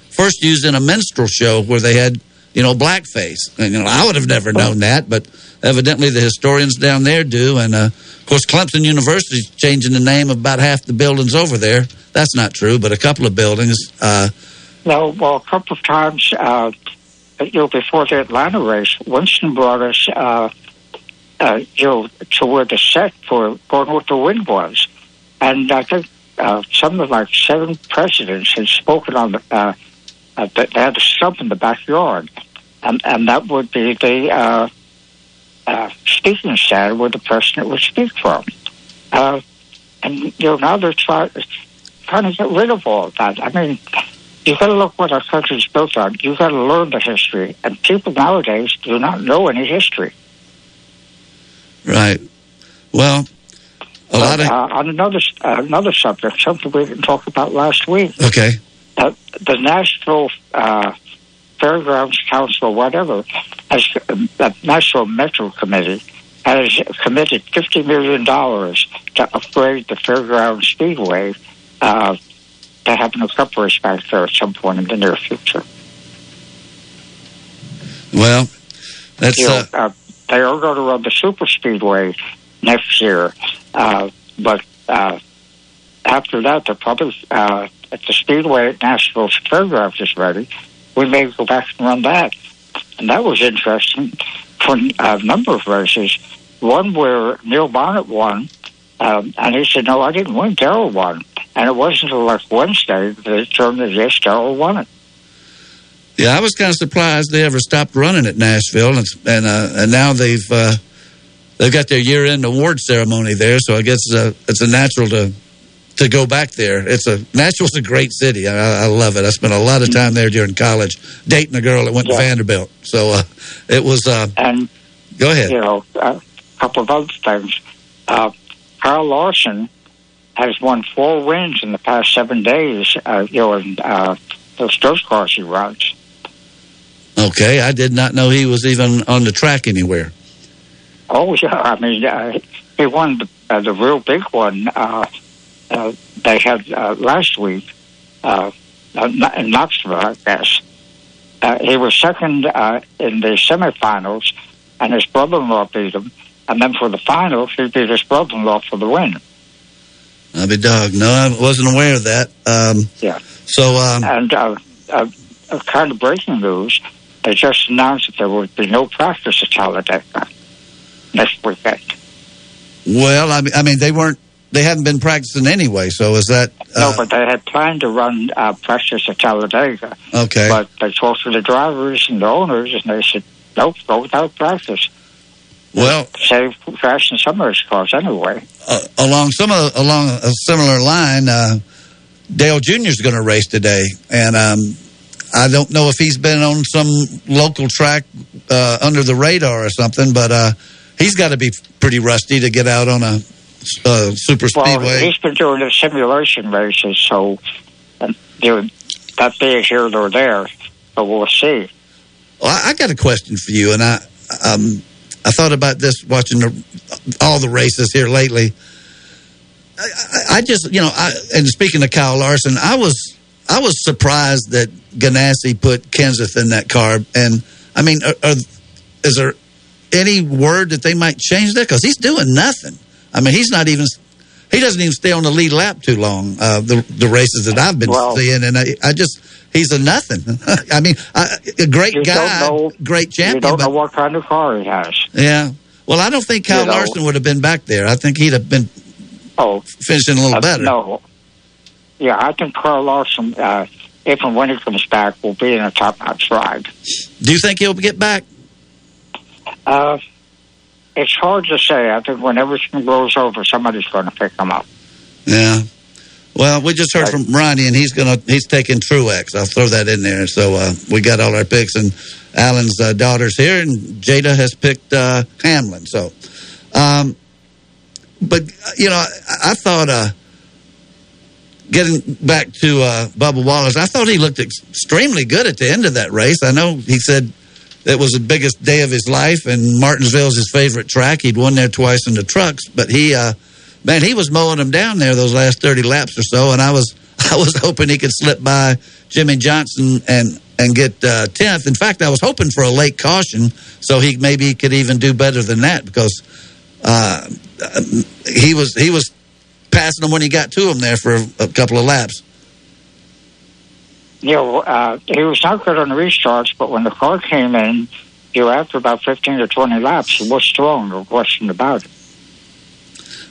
minstrel show where they had, blackface. And, I would have never known that, but evidently the historians down there do. And of course, Clemson University is changing the name of about half the buildings over there. That's not true, but a couple of buildings. A couple of times, before the Atlanta race, Winston brought us, to where the set for Going With the Wind was. And I think something like 7 presidents had spoken on the... they had a stump in the backyard, and that would be the speaking stand where the president would speak from. And now they're trying to get rid of all of that. I mean, you've got to look what our country's built on. You've got to learn the history, and people nowadays do not know any history. Right. Well, on another subject, something we didn't talk about last week. Okay. The Nashville Fairgrounds Council, whatever, has the Nashville Metro Committee has committed $50 million to upgrade the Fairgrounds Speedway to have a cup race back there at some point in the near future. Well, that's... they are going to run the Super Speedway next year, but after that, they're probably... at the Speedway at Nashville's Fairgrounds is ready, we may go back and run that. And that was interesting for a number of races. One where Neil Bonnet won, and he said, no, I didn't win, Daryl won. And it wasn't until like Wednesday that it turned that, yes, Daryl won it. Yeah, I was kind of surprised they ever stopped running at Nashville, and now they've got their year-end award ceremony there, so I guess it's a natural to go back there. Nashville's a great city. I love it. I spent a lot of time there during college dating a girl that went to Vanderbilt. So it was... and go ahead. A couple of other things. Kyle Larson has won 4 wins in the past 7 days, in those dirt cars he rides. Okay. I did not know he was even on the track anywhere. Oh, yeah. I mean, he won the real big one... they had last week in Knoxville, I guess. He was second in the semifinals, and his brother-in-law beat him. And then for the final, he beat his brother-in-law for the win. I'll be dog. No, I wasn't aware of that. So, kind of breaking news, they just announced that there would be no practice at Talladega next weekend. Well, I mean, they weren't. They haven't been practicing anyway, so is that... No, but they had planned to run practice at Talladega. Okay. But they talked to the drivers and the owners, and they said, nope, go without practice. Well... Save crash and some of those cars anyway. Along a similar line, Dale Jr.'s going to race today, and I don't know if he's been on some local track under the radar or something, but he's got to be pretty rusty to get out on a... super speedway. Well, he's been doing the simulation races, so that being here or there, but we'll see. Well, I got a question for you, and I I thought about this watching all the races here lately. I just, you know, and speaking of Kyle Larson, I was surprised that Ganassi put Kenseth in that car. And, I mean, is there any word that they might change that? Because he's doing nothing. I mean, he doesn't even stay on the lead lap too long, the races that I've been seeing. And he's a nothing. I mean, a great guy, great champion. You don't know what kind of car he has. Yeah. Well, I don't think Kyle Larson would have been back there. I think he'd have been finishing a little better. No. Yeah, I think Kyle Larson, if and when he comes back, will be in a top-notch ride. Do you think he'll get back? It's hard to say. I think when everything blows over, somebody's going to pick him up. Yeah. Well, we just heard from Ronnie, and he's taking Truex. I'll throw that in there. So we got all our picks, and Alan's daughter's here, and Jada has picked Hamlin. So, but you know, I thought getting back to Bubba Wallace, I thought he looked extremely good at the end of that race. I know he said it was the biggest day of his life, and Martinsville's his favorite track. He'd won there twice in the trucks, but he was mowing them down there those last 30 laps or so, and I was hoping he could slip by Jimmy Johnson and get 10th. In fact, I was hoping for a late caution so he maybe could even do better than that, because he was passing them when he got to him there for a couple of laps. Yeah, he was not good on the restarts, but when the car came in, after about 15 to 20 laps, he was strong, no question about it.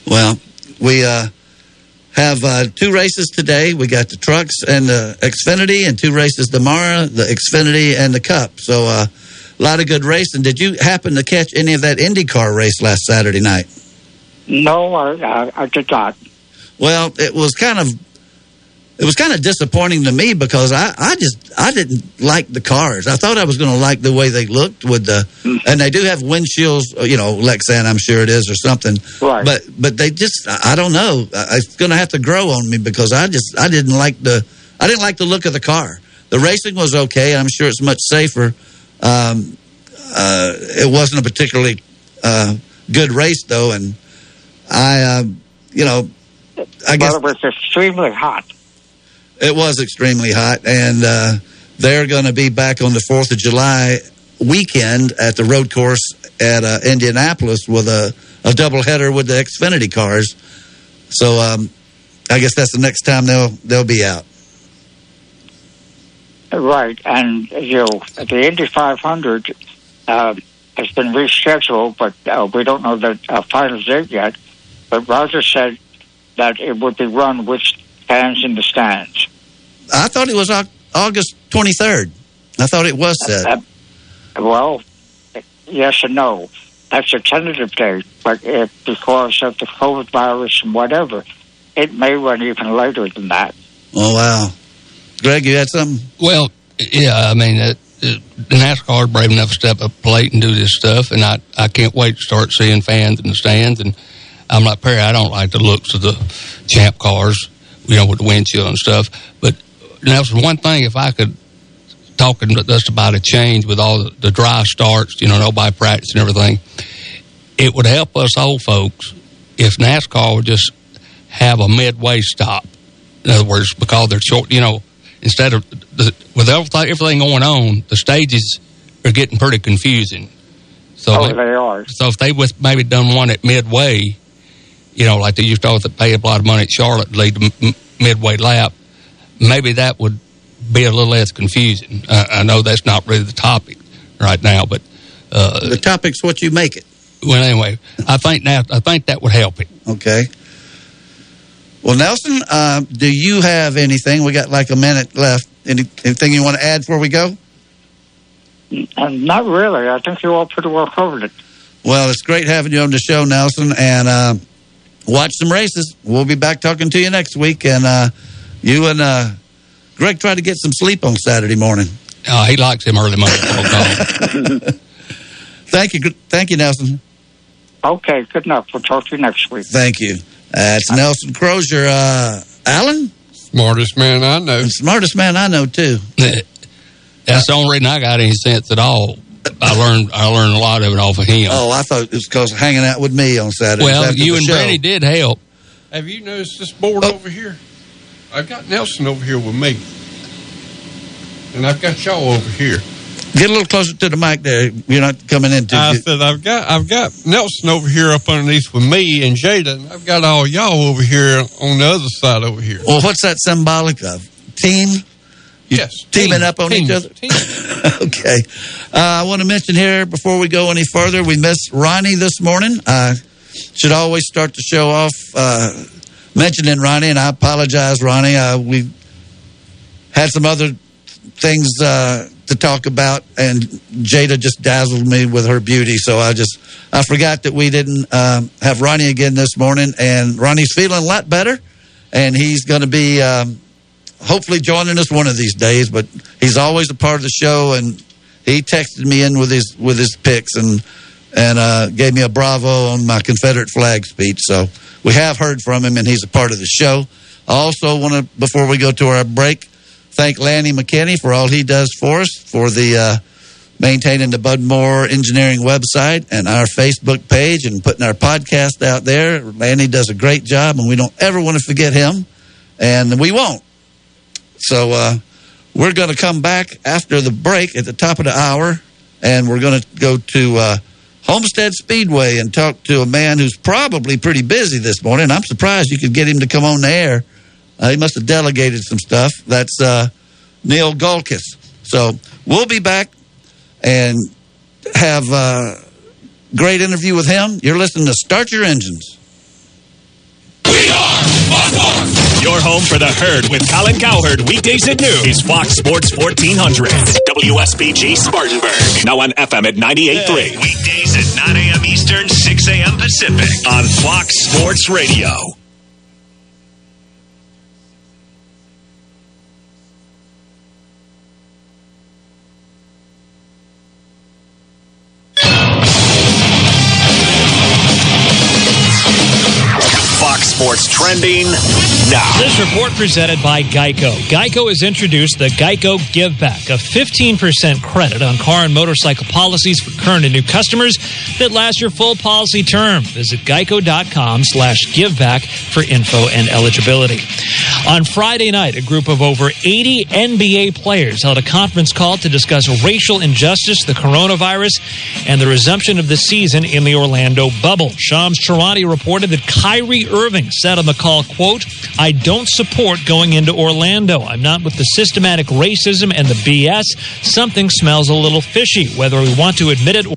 Well, we have two races today. We got the trucks and the Xfinity, and two races tomorrow, the Xfinity and the Cup. So a lot of good racing. Did you happen to catch any of that IndyCar race last Saturday night? No, I did not. Well, it was kind of disappointing to me, because I didn't like the cars. I thought I was going to like the way they looked with and they do have windshields, you know, Lexan, I'm sure it is, or something. Right. But they just, I don't know. It's going to have to grow on me, because I didn't like the look of the car. The racing was okay. I'm sure it's much safer. It wasn't a particularly good race though, and I guess it was extremely hot. It was extremely hot, and they're going to be back on the 4th of July weekend at the road course at Indianapolis with a doubleheader with the Xfinity cars. So I guess that's the next time they'll be out. Right, and the Indy 500 has been rescheduled, but we don't know the final date yet. But Roger said that it would be run with fans in the stands. I thought it was August 23rd. I thought it was said. Well, yes and no. That's a tentative date, but because of the COVID virus and whatever, it may run even later than that. Oh, wow. Greg, you had something? Well, yeah, I mean, the NASCAR is brave enough to step up late and do this stuff, and I can't wait to start seeing fans in the stands. And I'm like, Perry, I don't like the looks of the champ cars, you know, with the windshield and stuff. But that was one thing, if I could talk to us about a change with all the dry starts, you know, nobody practice and everything, it would help us old folks if NASCAR would just have a midway stop. In other words, because they're short, you know, instead of with everything going on, the stages are getting pretty confusing. So they are. So if they was maybe done one at midway, you know, like they used to pay a lot of money at Charlotte to lead the midway lap, maybe that would be a little less confusing. I know that's not really the topic right now, but the topic's what you make it. Well, anyway, I think that would help it. Okay. Well, Nelson, do you have anything? We got like a minute left. Anything you want to add before we go? Not really. I think you all pretty well covered it. Well, it's great having you on the show, Nelson, and watch some races. We'll be back talking to you next week, and you and Greg try to get some sleep on Saturday morning. Oh, he likes him early morning. Thank you, Nelson. Okay, good enough. We'll talk to you next week. Thank you. That's Nelson Crozier. Alan? Smartest man I know. Smartest man I know, too. That's the only reason I got any sense at all. I learned a lot of it off of him. Oh, I thought it was because of hanging out with me on Saturday. Well, you and Brandy did help. Have you noticed this board over here? I've got Nelson over here with me, and I've got y'all over here. Get a little closer to the mic there. You're not coming in too. I said I've got Nelson over here up underneath with me and Jada, and I've got all y'all over here on the other side over here. Well, what's that symbolic of? Team? Yes. Teaming up on each other? Okay. I want to mention here before we go any further, we missed Ronnie this morning. I should always start the show off mentioning Ronnie, and I apologize, Ronnie. We had some other things to talk about, and Jada just dazzled me with her beauty, so I forgot that we didn't have Ronnie again this morning, and Ronnie's feeling a lot better, and he's going to be hopefully joining us one of these days, but he's always a part of the show, and he texted me in with his picks and gave me a bravo on my Confederate flag speech, so we have heard from him, and he's a part of the show. I also want to, before we go to our break, thank Lanny McKinney for all he does for us, for the maintaining the Bud Moore Engineering website and our Facebook page and putting our podcast out there. Lanny does a great job, and we don't ever want to forget him, and we won't. So we're going to come back after the break at the top of the hour, and we're going to go to Homestead Speedway and talk to a man who's probably pretty busy this morning. I'm surprised you could get him to come on the air. He must have delegated some stuff. That's Neil Golkis. So we'll be back and have a great interview with him. You're listening to Start Your Engines. We are Fox Sports. Your home for the herd with Colin Cowherd weekdays at noon is Fox Sports 1400. WSBG Spartanburg. Now on FM at 98.3. Yeah. Weekdays at 9 a.m. Eastern, 6 a.m. Pacific on Fox Sports Radio. Sports trending now. This report presented by Geico. Geico has introduced the Geico Give Back, a 15% credit on car and motorcycle policies for current and new customers that last your full policy term. Visit geico.com/giveback for info and eligibility. On Friday night, a group of over 80 NBA players held a conference call to discuss racial injustice, the coronavirus, and the resumption of the season in the Orlando bubble. Shams Charania reported that Kyrie Irving said on the call, quote, "I don't support going into Orlando. I'm not with the systematic racism and the BS. Something smells a little fishy, whether we want to admit it or..."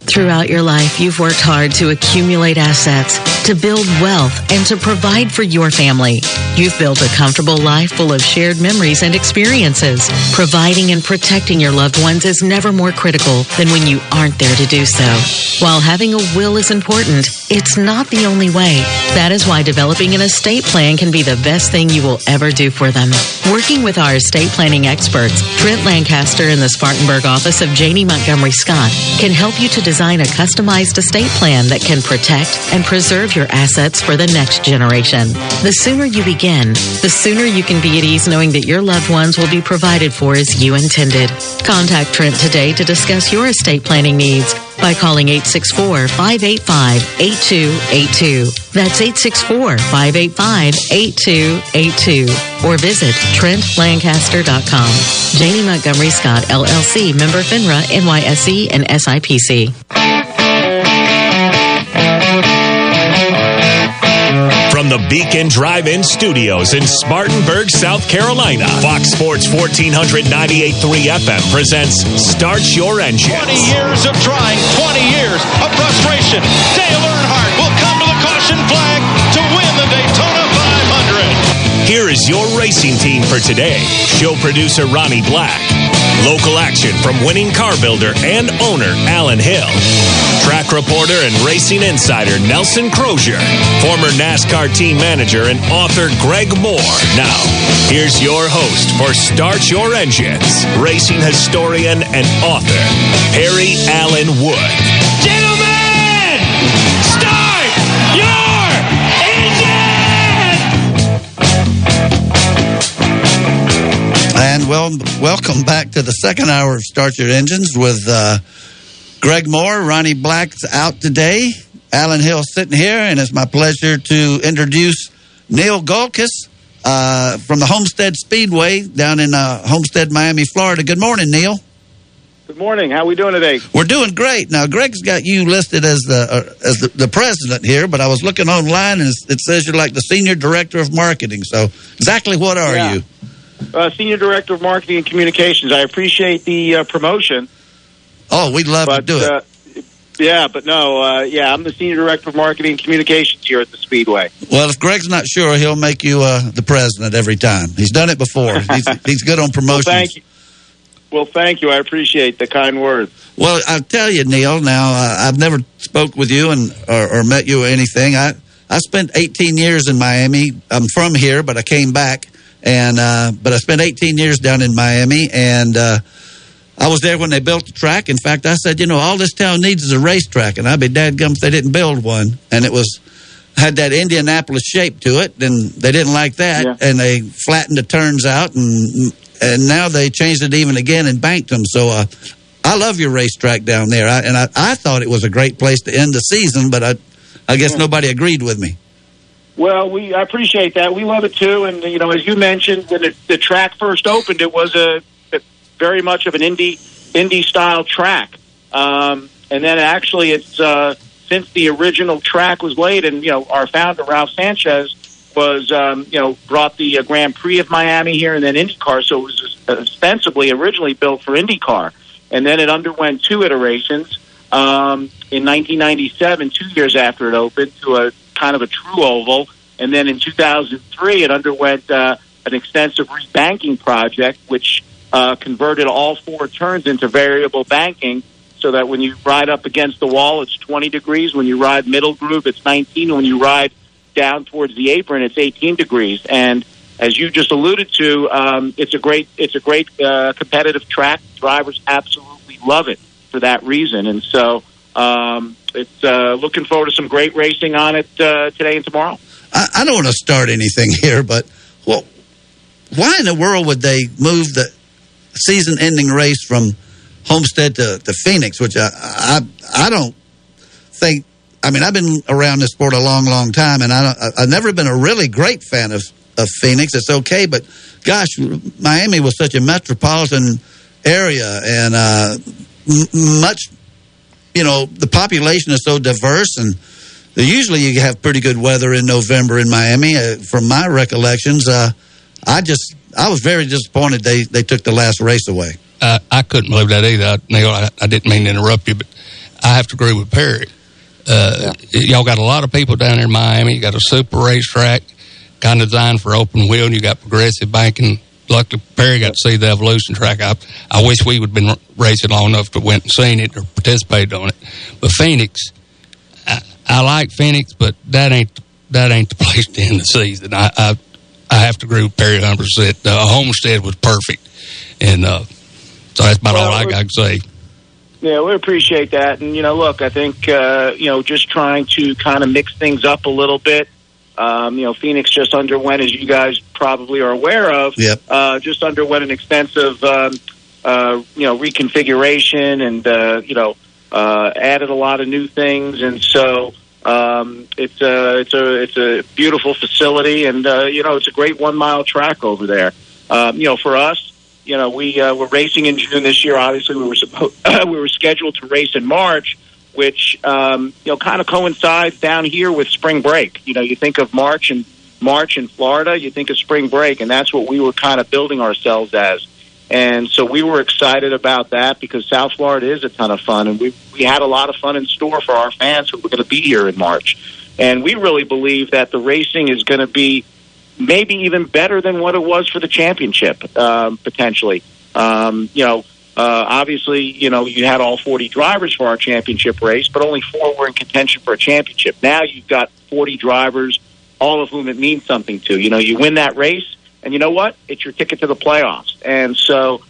Throughout your life, you've worked hard to accumulate assets, to build wealth, and to provide for your family. You've built a comfortable life full of shared memories and experiences. Providing and protecting your loved ones is never more critical than when you aren't there to do so. While having a will is important, it's not the only way. That is why developing an estate plan can be the best thing you will ever do for them. Working with our estate planning experts, Trent Lancaster in the Spartanburg office of Janie Montgomery Scott can help you to design a customized estate plan that can protect and preserve your assets for the next generation. The sooner you begin, the sooner you can be at ease knowing that your loved ones will be provided for as you intended. Contact Trent today to discuss your estate planning needs by calling 864-585-8282. That's 864-585-8282. Or visit TrentLancaster.com. Janie Montgomery Scott, LLC, member FINRA, NYSE, and SIPC. From the Beacon Drive-In Studios in Spartanburg, South Carolina, Fox Sports 1498.3 FM presents Start Your Engines. 20 years of trying, 20 years of frustration. Dale Earnhardt will come to the caution flag to win the Daytona 500. Here is your racing team for today. Show producer Ronnie Black. Local action from winning car builder and owner Alan Hill. Track reporter and racing insider Nelson Crozier. Former NASCAR team manager and author Greg Moore. Now, here's your host for Start Your Engines, racing historian and author, Harry Allen Wood. Gentlemen, start your engines! And welcome back to the second hour of Start Your Engines with... Greg Moore. Ronnie Black's out today. Alan Hill's sitting here, and it's my pleasure to introduce Neil Golkis from the Homestead Speedway down in Homestead, Miami, Florida. Good morning, Neil. Good morning. How are we doing today? We're doing great. Now, Greg's got you listed as the president here, but I was looking online, and it says you're like the senior director of marketing. So exactly what are you? Senior director of marketing and communications. I appreciate the promotion. Oh, we'd love to do it. I'm the Senior Director of Marketing and Communications here at the Speedway. Well, if Greg's not sure, he'll make you the president every time. He's done it before. He's good on promotions. Well, thank you. I appreciate the kind words. Well, I'll tell you, Neil, now, I've never spoke with you or met you or anything. I spent 18 years in Miami. I'm from here, but I came back. But I spent 18 years down in Miami, and... I was there when they built the track. In fact, I said, all this town needs is a racetrack, and I'd be dadgum if they didn't build one. And it had that Indianapolis shape to it, and they didn't like that, and they flattened the turns out, and now they changed it even again and banked them. So I love your racetrack down there, I thought it was a great place to end the season, but I guess nobody agreed with me. Well, I appreciate that. We love it, too, and, as you mentioned, when the track first opened, it was very much of an indie style track, and then actually it's since the original track was laid, and our founder Ralph Sanchez was brought the Grand Prix of Miami here and then IndyCar, so it was ostensibly originally built for IndyCar, and then it underwent two iterations in 1997, 2 years after it opened, to a kind of a true oval, and then in 2003 it underwent an extensive rebanking project, which converted all four turns into variable banking, so that when you ride up against the wall, it's 20 degrees. When you ride middle groove, it's 19. When you ride down towards the apron, it's 18 degrees. And as you just alluded to, it's a great competitive track. Drivers absolutely love it for that reason. And so it's looking forward to some great racing on it today and tomorrow. I don't want to start anything here, but why in the world would they move the season-ending race from Homestead to Phoenix, which I don't think... I mean, I've been around this sport a long, long time, and I've never been a really great fan of Phoenix. It's okay, but gosh, Miami was such a metropolitan area, and much... the population is so diverse, and usually you have pretty good weather in November in Miami. From my recollections, I was very disappointed they took the last race away. I couldn't believe that either, Neil. I didn't mean to interrupt you, but I have to agree with Perry. Y'all got a lot of people down there in Miami. You got a super racetrack, kind of designed for open wheel, and you got progressive banking. Luckily, Perry got to see the Evolution track. I wish we would have been racing long enough to went and seen it or participated on it. But Phoenix, I like Phoenix, but that ain't that ain't the place to end the season. I have to agree with Perry 100%. Homestead was perfect, and so that's about all I got to say. Yeah, we appreciate that. And, you know, look, I think, just trying to kind of mix things up a little bit. Phoenix just underwent, as you guys probably are aware of, yep. Just underwent an extensive, reconfiguration and, added a lot of new things. And so it's a beautiful facility, and, it's a great 1 mile track over there. For us, we were racing in June this year. Obviously, we were scheduled to race in March, which kind of coincides down here with spring break. You think of March in Florida, you think of spring break, and that's what we were kind of building ourselves as. And so we were excited about that because South Florida is a ton of fun, and we had a lot of fun in store for our fans who were going to be here in March. And we really believe that the racing is going to be maybe even better than what it was for the championship, potentially. Obviously, you had all 40 drivers for our championship race, but only 4 were in contention for a championship. Now you've got 40 drivers, all of whom it means something to. You win that race, and you know what? It's your ticket to the playoffs. And so,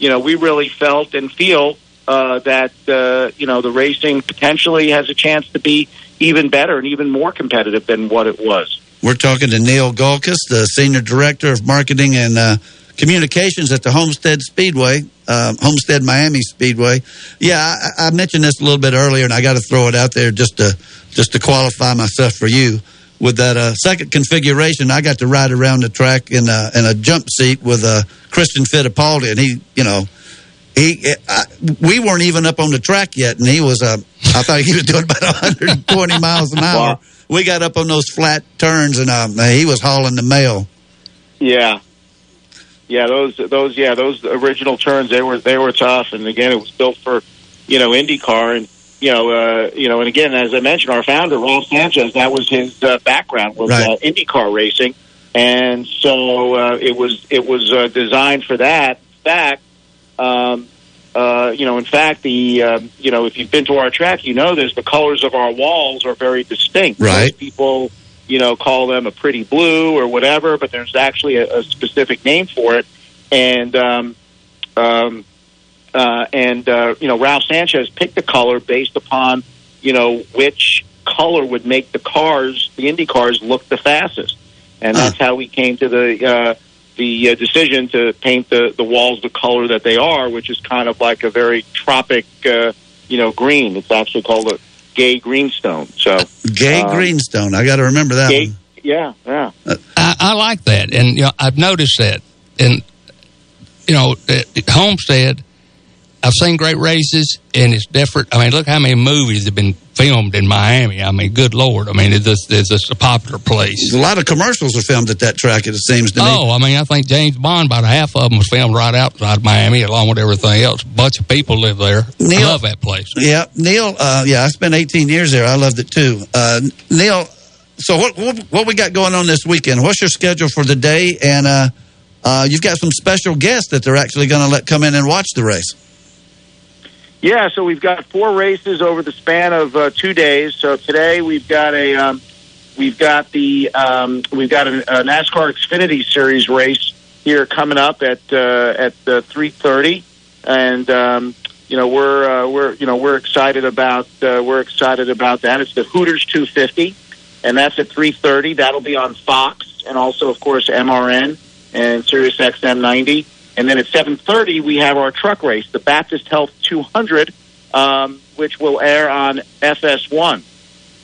we really felt and feel that, the racing potentially has a chance to be even better and even more competitive than what it was. We're talking to Neil Golkis, the Senior Director of Marketing and Communications at the Homestead Speedway, Homestead Miami Speedway. Yeah, I mentioned this a little bit earlier, and I got to throw it out there just to qualify myself for you. With that second configuration, I got to ride around the track in a jump seat with Christian Fittipaldi, and we weren't even up on the track yet, and he was I thought he was doing about 120 miles an hour. Wow. We got up on those flat turns, and he was hauling the mail. Yeah, those original turns they were tough, and again, it was built for IndyCar, and and again, as I mentioned, our founder Ross Sanchez, that was his background was right. IndyCar racing, and so it was designed for that. In fact, the if you've been to our track, this. The colors of our walls are very distinct. Right. Most people, call them a pretty blue or whatever, but there's actually a specific name for it. And Ralph Sanchez picked the color based upon which color would make the Indy cars, look the fastest. And that's how we came to the decision to paint the walls the color that they are, which is kind of like a very tropic, green. It's actually called a gay greenstone. So gay greenstone. I got to remember that one. Yeah. I like that, and I've noticed that, and at Homestead, I've seen great races, and it's different. I mean, look how many movies have been filmed in Miami. I mean, good Lord. I mean, it's a popular place. A lot of commercials are filmed at that track, it seems to me. Oh, I mean, I think James Bond, about half of them was filmed right outside Miami along with everything else. A bunch of people live there. Neil, I love that place. Yeah, Neil, I spent 18 years there. I loved it, too. Neil, so what we got going on this weekend? What's your schedule for the day? And you've got some special guests that they're actually going to let come in and watch the race. Yeah, so we've got 4 races over the span of 2 days. So today we've got a NASCAR Xfinity Series race here coming up at 3:30, and we're excited about that. It's the Hooters 250, and that's at 3:30. That'll be on Fox, and also of course MRN and Sirius XM 90. And then at 7:30, we have our truck race, the Baptist Health 200, which will air on FS1.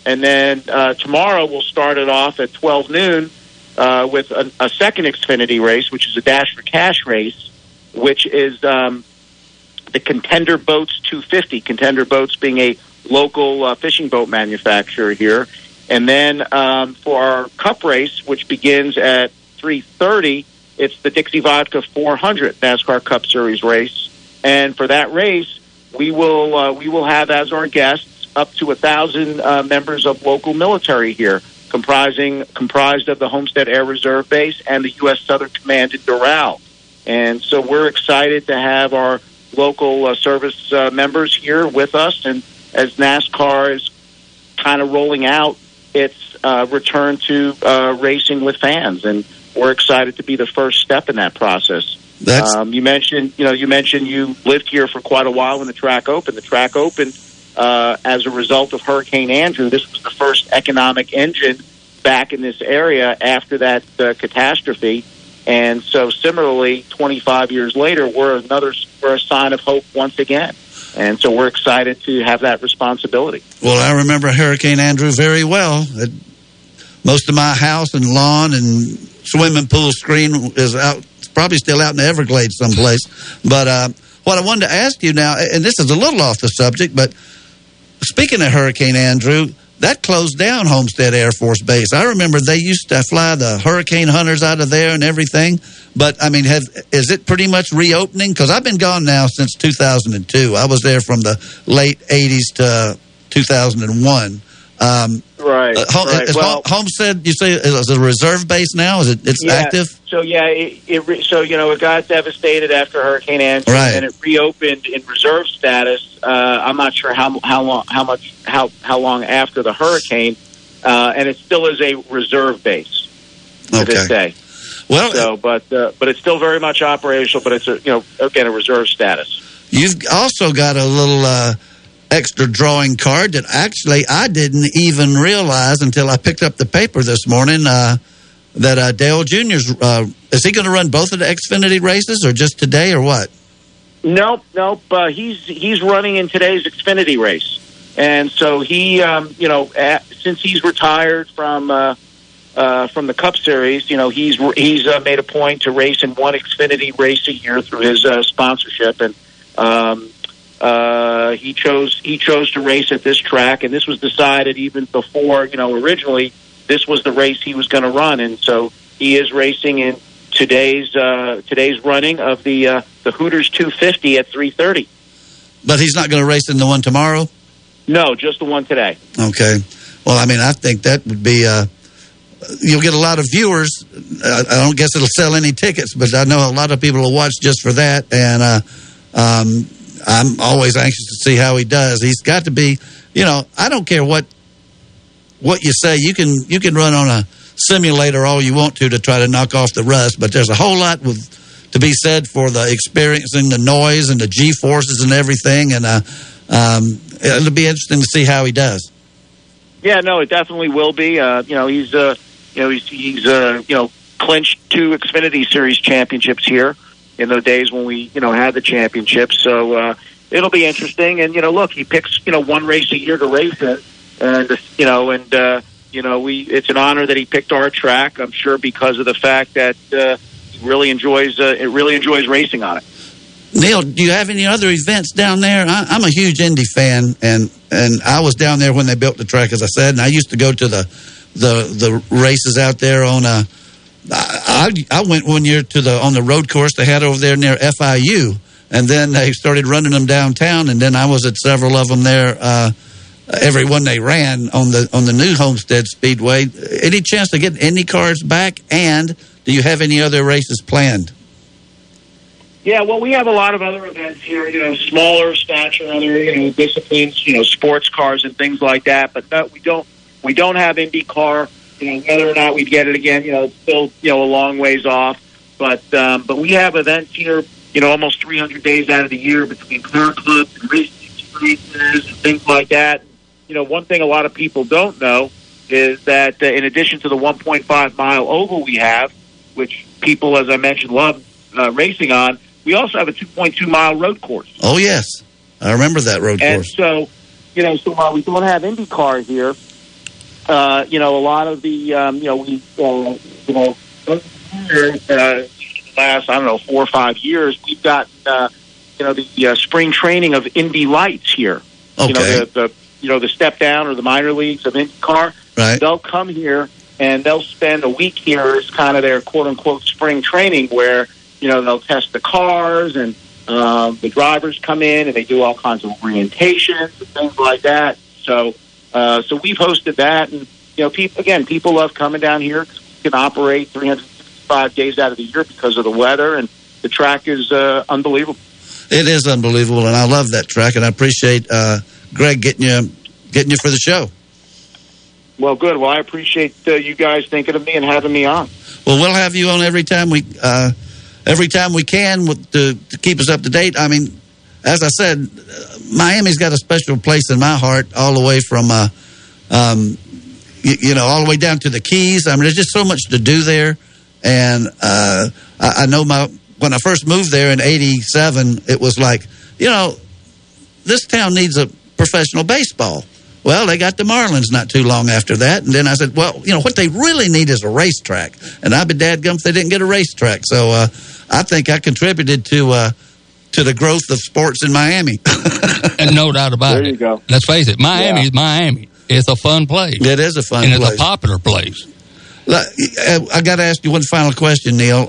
And then tomorrow, we'll start it off at 12 noon with a second Xfinity race, which is a Dash for Cash race, which is the Contender Boats 250, Contender Boats being a local fishing boat manufacturer here. And then for our cup race, which begins at 3:30, it's the Dixie Vodka 400 NASCAR Cup Series race, and for that race, we will have as our guests up to 1,000 members of local military here, comprised of the Homestead Air Reserve Base and the U.S. Southern Command in Doral, and so we're excited to have our local service members here with us, and as NASCAR is kind of rolling out it's return to racing with fans, and we're excited to be the first step in that process. You mentioned you lived here for quite a while when the track opened. The track opened as a result of Hurricane Andrew. This was the first economic engine back in this area after that catastrophe. And so, similarly, 25 years later, we're a sign of hope once again. And so we're excited to have that responsibility. Well, I remember Hurricane Andrew very well. Most of my house and lawn and swimming pool screen is out, probably still out in the Everglades someplace. But what I wanted to ask you now, and this is a little off the subject, but speaking of Hurricane Andrew, that closed down Homestead Air Force Base. I remember they used to fly the hurricane hunters out of there and everything. But, I mean, is it pretty much reopening? Because I've been gone now since 2002. I was there from the late 80s to 2001. Right. Homestead, you say, is a reserve base now? Is it? It's active? So, it got devastated after Hurricane Andrew, right, and it reopened in reserve status. I'm not sure how long after the hurricane, and it still is a reserve base to this day. Well, so, but it's still very much operational. But it's a reserve status. You've also got a little extra drawing card that actually I didn't even realize until I picked up the paper this morning that Dale Jr.'s, is he going to run both of the Xfinity races or just today or what? Nope. He's running in today's Xfinity race. And so he, since he's retired from the Cup Series, he's made a point to race in one Xfinity race a year through his sponsorship. And, he chose to race at this track, and this was decided even before, originally this was the race he was going to run. And so he is racing in today's running of the Hooters 250 at 3:30. But he's not going to race in the one tomorrow? No, just the one today. Okay. Well, I mean, I think that would be you'll get a lot of viewers. I don't guess it'll sell any tickets, but I know a lot of people will watch just for that. And, I'm always anxious to see how he does. He's got to be, I don't care what you say. You can run on a simulator all you want to try to knock off the rust, but there's a whole lot to be said for the experiencing the noise and the G-forces and everything, and it'll be interesting to see how he does. Yeah, no, it definitely will be. He's clinched 2 Xfinity Series championships here in the days when we, had the championship. So it'll be interesting. And, look, he picks, one race a year to race it. And, it's an honor that he picked our track, I'm sure, because of the fact that he really enjoys racing on it. Neil, do you have any other events down there? I'm a huge Indy fan, and I was down there when they built the track, as I said, and I used to go to the races out there on a... I went one year on the road course they had over there near FIU, and then they started running them downtown, and then I was at several of them there. Every one they ran on the new Homestead Speedway. Any chance to get Indy cars back? And do you have any other races planned? Yeah, well, we have a lot of other events here. Smaller stature, other disciplines, sports cars and things like that. But no, we don't have Indy car. Whether or not we'd get it again, it's still, a long ways off. But we have events here, almost 300 days out of the year between car clubs and racing experiences and things like that. One thing a lot of people don't know is that in addition to the 1.5-mile oval we have, which people, as I mentioned, love racing on, we also have a 2.2-mile road course. Oh, yes. I remember that road course. And so, so while we don't have IndyCar here, a lot of the, last, 4 or 5 years, we've got, the spring training of Indy Lights here. Okay. The step down or the minor leagues of IndyCar. Right. They'll come here and they'll spend a week here as kind of their quote unquote spring training where, they'll test the cars and, the drivers come in and they do all kinds of orientations and things like that. So we've hosted that, and people love coming down here because we can operate 365 days out of the year because of the weather, and the track is unbelievable. It is unbelievable, and I love that track, and I appreciate Greg getting you for the show. Well, good. Well, I appreciate you guys thinking of me and having me on. Well, we'll have you on every time we can to keep us up to date. I mean, as I said, Miami's got a special place in my heart, all the way from, all the way down to the Keys. I mean, there's just so much to do there. And I know when I first moved there in 87, it was like, this town needs a professional baseball. Well, they got the Marlins not too long after that. And then I said, well, what they really need is a racetrack. And I'd be dadgum if they didn't get a racetrack. So I think I contributed to the growth of sports in Miami. And no doubt about it. There you go. Let's face it, Miami's Miami. It's a fun place. It is a fun place. And it's a popular place. I got to ask you one final question, Neil.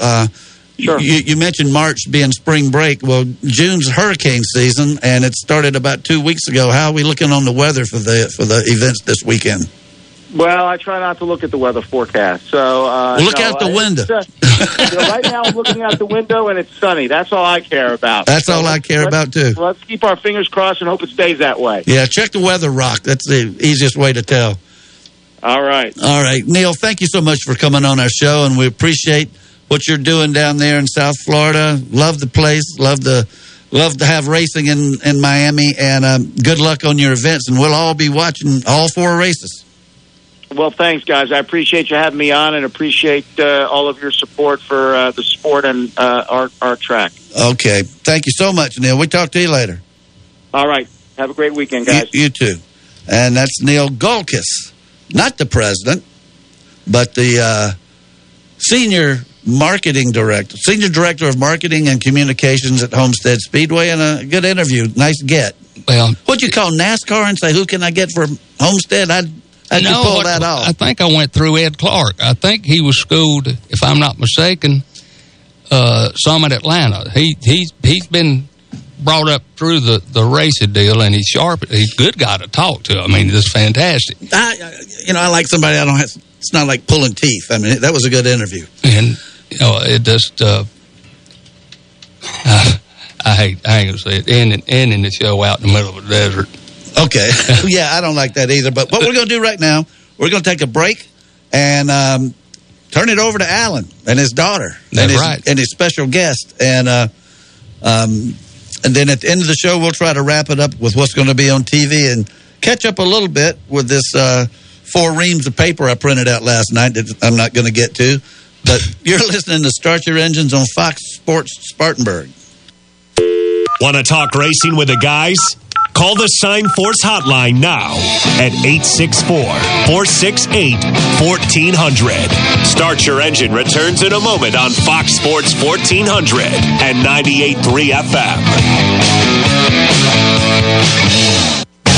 Sure. You mentioned March being spring break. Well, June's hurricane season, and it started about 2 weeks ago. How are we looking on the weather for the events this weekend? Well, I try not to look at the weather forecast. So look out the window. Right now, I'm looking out the window, and it's sunny. That's all I care about. That's all I care about too. Let's keep our fingers crossed and hope it stays that way. Yeah, check the weather rock. That's the easiest way to tell. All right. Neil, thank you so much for coming on our show, and we appreciate what you're doing down there in South Florida. Love the place. Love to have racing in Miami, and good luck on your events, and we'll all be watching all four races. Well, thanks, guys. I appreciate you having me on and appreciate all of your support for the sport and our track. Okay. Thank you so much, Neil. We'll talk to you later. All right. Have a great weekend, guys. You too. And that's Neil Golkis. Not the president, but the senior director of marketing and communications at Homestead Speedway, and a good interview. Nice get. Well, what'd you call NASCAR and say, who can I get for Homestead? I think I went through Ed Clark. I think he was schooled, if I'm not mistaken, some in Atlanta. He's been brought up through the racing deal, and he's sharp. He's a good guy to talk to. I mean, it's fantastic. I like somebody I don't have. It's not like pulling teeth. I mean, that was a good interview. And, it just, I ain't going to say it, ending the show out in the middle of the desert. Okay. Yeah, I don't like that either. But what we're going to do right now, we're going to take a break and turn it over to Alan and his daughter. And his special guest. And, and then at the end of the show, we'll try to wrap it up with what's going to be on TV and catch up a little bit with this 4 reams of paper I printed out last night that I'm not going to get to. But you're listening to Start Your Engines on Fox Sports Spartanburg. Want to talk racing with the guys? Call the Sign Force hotline now at 864-468-1400. Start Your Engine returns in a moment on Fox Sports 1400 and 98.3 FM.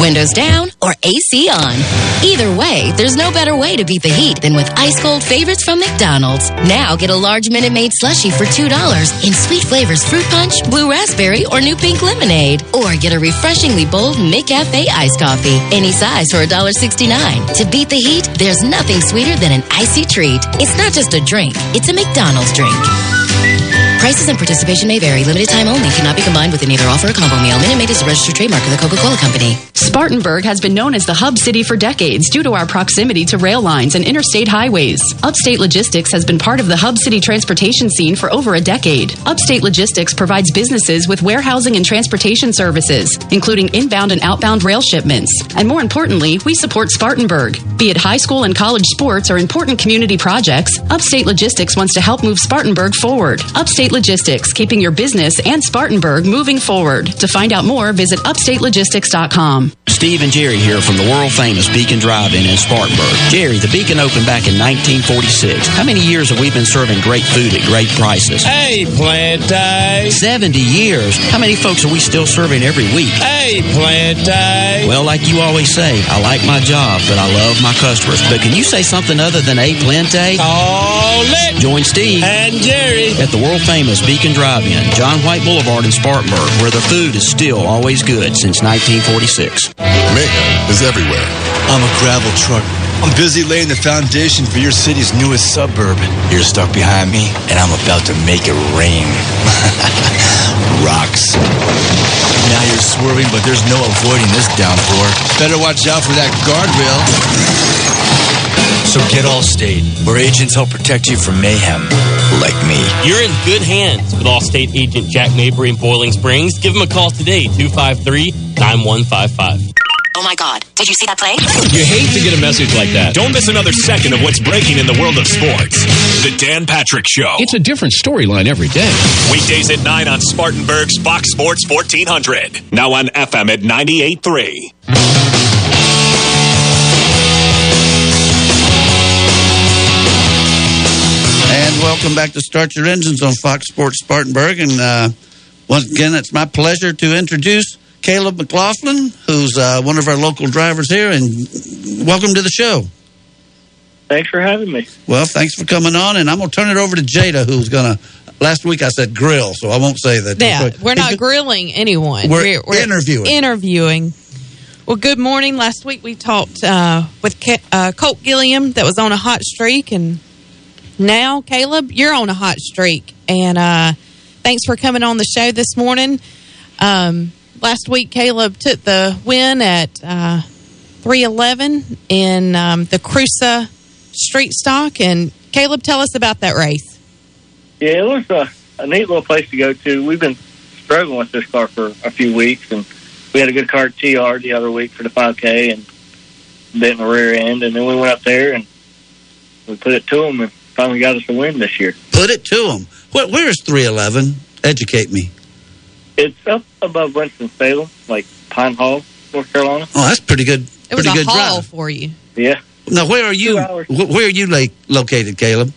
Windows down or AC on. Either way, there's no better way to beat the heat than with ice cold favorites from McDonald's. Now get a large Minute Maid slushie for $2 in sweet flavors fruit punch, blue raspberry, or new pink lemonade. Or get a refreshingly bold McCafe iced coffee, any size for $1.69. To beat the heat, there's nothing sweeter than an icy treat. It's not just a drink, it's a McDonald's drink. Prices and participation may vary. Limited time only. Cannot be combined with an either offer or combo meal. Minute Maid is a registered trademark of the Coca-Cola Company. Spartanburg has been known as the hub city for decades due to our proximity to rail lines and interstate highways. Upstate Logistics has been part of the hub city transportation scene for over a decade. Upstate Logistics provides businesses with warehousing and transportation services, including inbound and outbound rail shipments. And more importantly, we support Spartanburg. Be it high school and college sports or important community projects, Upstate Logistics wants to help move Spartanburg forward. Upstate Logistics, keeping your business and Spartanburg moving forward. To find out more, visit upstatelogistics.com. Steve and Jerry here from the world-famous Beacon Drive-In in Spartanburg. Jerry, the Beacon opened back in 1946. How many years have we been serving great food at great prices? Hey, Plante! 70 years. How many folks are we still serving every week? Hey, Plante! Well, like you always say, I like my job, but I love my customers. But can you say something other than a Plante? Call it! Join Steve and Jerry at the world-famous Beacon Drive-In, John White Boulevard in Spartanburg, where the food is still always good since 1946. Mayhem is everywhere. I'm a gravel truck. I'm busy laying the foundation for your city's newest suburb. You're stuck behind me, and I'm about to make it rain. Rocks. Now you're swerving, but there's no avoiding this downpour. Better watch out for that guardrail. So get Allstate, where agents help protect you from mayhem, like me. You're in good hands with Allstate agent Jack Mabry in Boiling Springs. Give him a call today, 253-9155. Oh my God, did you see that play? You hate to get a message like that. Don't miss another second of what's breaking in the world of sports. The Dan Patrick Show. It's a different storyline every day. Weekdays at 9 on Spartanburg's Fox Sports 1400. Now on FM at 98.3. And welcome back to Start Your Engines on Fox Sports Spartanburg. And once again, it's my pleasure to introduce Caleb McLaughlin, who's one of our local drivers here. And welcome to the show. Thanks for having me. Well, thanks for coming on. And I'm going to turn it over to Jada, who's going to... Last week I said grill, so I won't say that. Yeah, we're not grilling anyone. We're interviewing. Well, good morning. Last week we talked with Colt Gilliam that was on a hot streak, and... Now, Caleb, you're on a hot streak, and thanks for coming on the show this morning. Last week, Caleb took the win at 311 in the Crusa Street Stock, and Caleb, tell us about that race. Yeah, it was a neat little place to go to. We've been struggling with this car for a few weeks, and we had a good car at TR the other week for the 5K, and then the rear end, and then we went up there, and we put it to them, and finally got us a win this year. Put it to them. Where is 311? Educate me. It's up above Winston-Salem, like Pine Hall, North Carolina. Oh, that's pretty good. It was a haul for you. Yeah. Now, where are you? Where are you located, Caleb?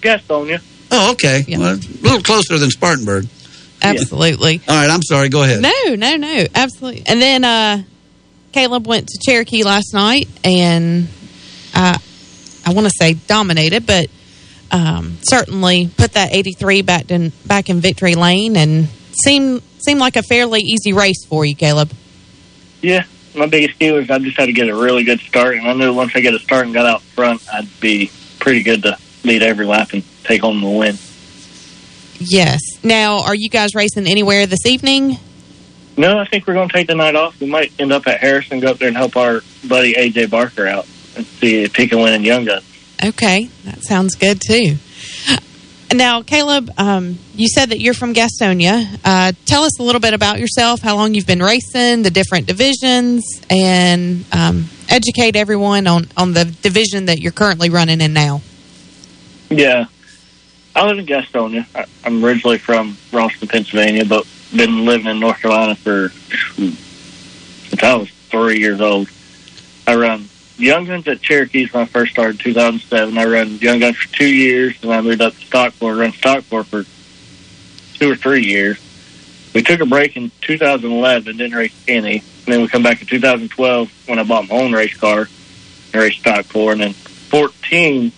Gastonia. Oh, okay. Yeah. Well, a little closer than Spartanburg. Absolutely. Yeah. All right. I'm sorry. Go ahead. No. Absolutely. And then Caleb went to Cherokee last night, and I want to say dominated, but certainly put that 83 back in victory lane, and seemed like a fairly easy race for you, Caleb. Yeah, my biggest deal is I just had to get a really good start, and I knew once I get a start and got out front, I'd be pretty good to lead every lap and take home the win. Yes. Now, are you guys racing anywhere this evening? No, I think we're going to take the night off. We might end up at Harrison, go up there and help our buddy A.J. Barker out. And see if he can win in Young Guns. Okay, that sounds good too. Now, Caleb, you said that you're from Gastonia. Tell us a little bit about yourself, how long you've been racing, the different divisions, and educate everyone on the division that you're currently running in now. Yeah, I live in Gastonia. I'm originally from Ralston, Pennsylvania, but been living in North Carolina since I was 3 years old. I run Young Guns at Cherokee's when I first started in 2007. I run Young Guns for 2 years, and I moved up to Stockport. I ran Stockport for 2 or 3 years. We took a break in 2011, didn't race any. And then we come back in 2012 when I bought my own race car and raced Stockport. And then 2014,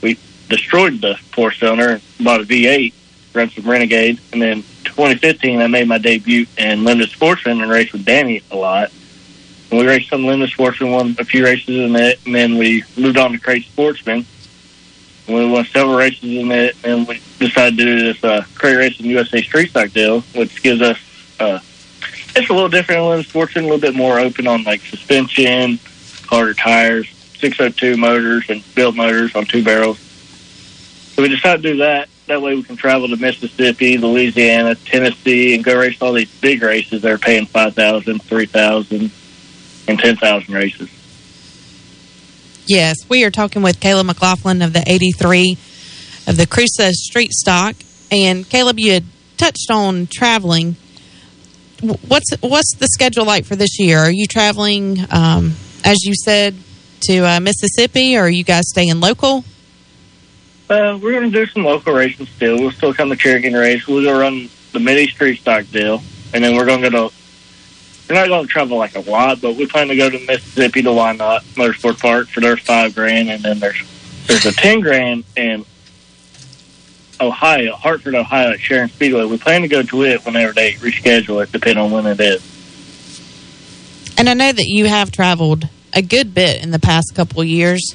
we destroyed the four-cylinder and bought a V8, ran some Renegade. And then 2015, I made my debut in Limited Sportsman and raced with Danny a lot. We raced some Limited Sportsman, won a few races in it, and then we moved on to Crazy Sportsman. We won several races in it, and we decided to do this Crazy Racing USA Street Stock deal, which gives us, it's a little different than Limited Sportsman, a little bit more open on like suspension, harder tires, 602 motors, and build motors on two barrels. So we decided to do that. That way we can travel to Mississippi, Louisiana, Tennessee, and go race all these big races that are paying $5,000, $3,000. And 10,000 races. Yes, we are talking with Caleb McLaughlin of the 83 of the Crusoe Street Stock. And Caleb, you had touched on traveling. What's the schedule like for this year? Are you traveling, as you said, to Mississippi, or are you guys staying local? We're going to do some local racing still. We'll still come to Cherokee and race. We'll go run the Mini Street Stock deal, and then we're going to go to... We're not going to travel like a lot, but we plan to go to Mississippi to Why Not Motorsport Park for their $5,000, and then there's a $10,000 in Ohio, Hartford, Ohio, at Sharon Speedway. We plan to go to it whenever they reschedule it, depending on when it is. And I know that you have traveled a good bit in the past couple of years.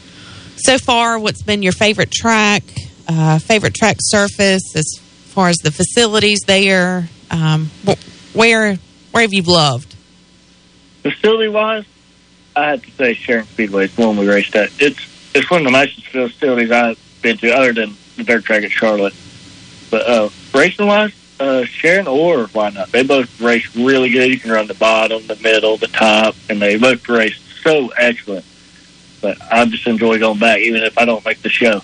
So far, what's been your favorite track surface, as far as the facilities there? Where have you loved? Facility-wise, I have to say Sharon Speedway is the one we raced at. It's one of the nicest facilities I've been to, other than the dirt track at Charlotte. But racing-wise, Sharon or Why Not, they both race really good. You can run the bottom, the middle, the top, and they both race so excellent. But I just enjoy going back, even if I don't make the show.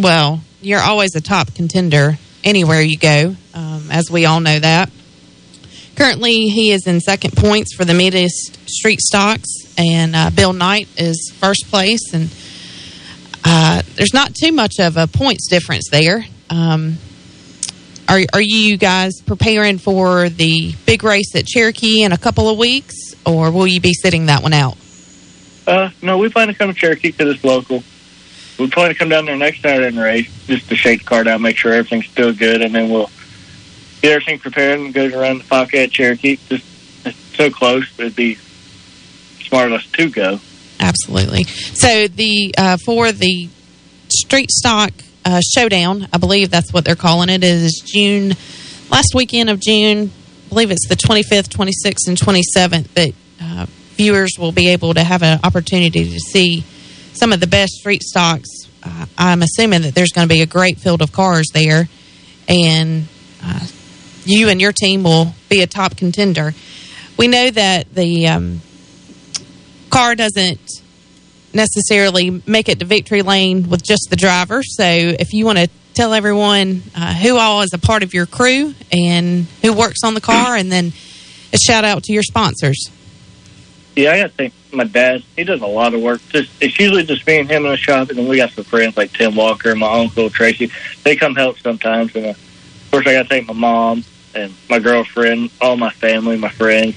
Well, you're always a top contender anywhere you go, as we all know that. Currently, he is in second points for the Midwest Street Stocks, and Bill Knight is first place. And there's not too much of a points difference there. Are you guys preparing for the big race at Cherokee in a couple of weeks, or will you be sitting that one out? No, we plan to come to Cherokee because it's local. We plan to come down there next Saturday and race, just to shake the car down, make sure everything's still good, and then we'll get everything prepared and go around the 5K at Cherokee. Just, it's so close, it'd be smart of us to go. Absolutely. So for the Street Stock Showdown, I believe that's what they're calling it, is June, last weekend of June. I believe it's the 25th, 26th, and 27th that viewers will be able to have an opportunity to see some of the best street stocks. I'm assuming that there's going to be a great field of cars there, and you and your team will be a top contender. We know that the car doesn't necessarily make it to victory lane with just the driver. So if you want to tell everyone who all is a part of your crew and who works on the car, and then a shout out to your sponsors. Yeah, I got to thank my dad. He does a lot of work. It's usually just me and him in the shop, and then we got some friends like Tim Walker and my uncle, Tracy. They come help sometimes. And of course, I got to thank my mom and my girlfriend, all my family, my friends.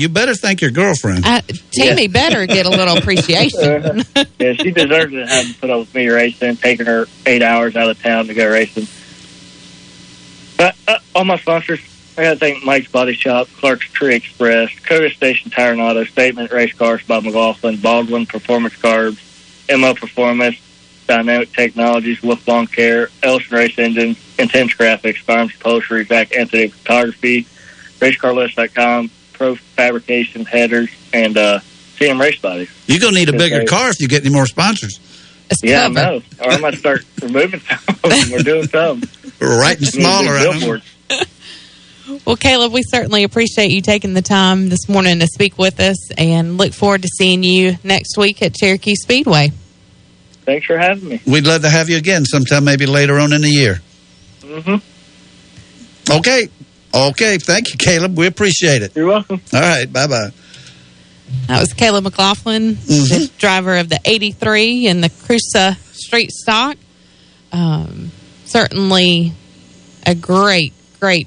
You better thank your girlfriend. Tammy better get a little appreciation. Yeah, she deserves it, having put up with me racing, taking her 8 hours out of town to go racing. But all my sponsors, I gotta thank Mike's Body Shop, Clark's Tree Express, Coda Station Tire and Auto, Statement Race Cars by McLaughlin, Baldwin Performance Carbs, ML Performance, Dynamic Technologies, Wolf Lawn Care, Ellison Race Engines, Intense Graphics, Farms Upholstery, Zach Anthony Photography, RaceCarList.com, Pro Fabrication Headers, and CM Race Bodies. You're gonna need a bigger car if you get any more sponsors. Yeah, I know. Or I might start removing some. We're doing some. We're writing smaller billboards. Well, Caleb, we certainly appreciate you taking the time this morning to speak with us, and look forward to seeing you next week at Cherokee Speedway. Thanks for having me. We'd love to have you again sometime, maybe later on in the year. Mm-hmm. Okay. Thank you, Caleb. We appreciate it. You're welcome. All right. Bye-bye. That was Caleb McLaughlin, the driver of the 83 in the Crusoe Street Stock. Certainly a great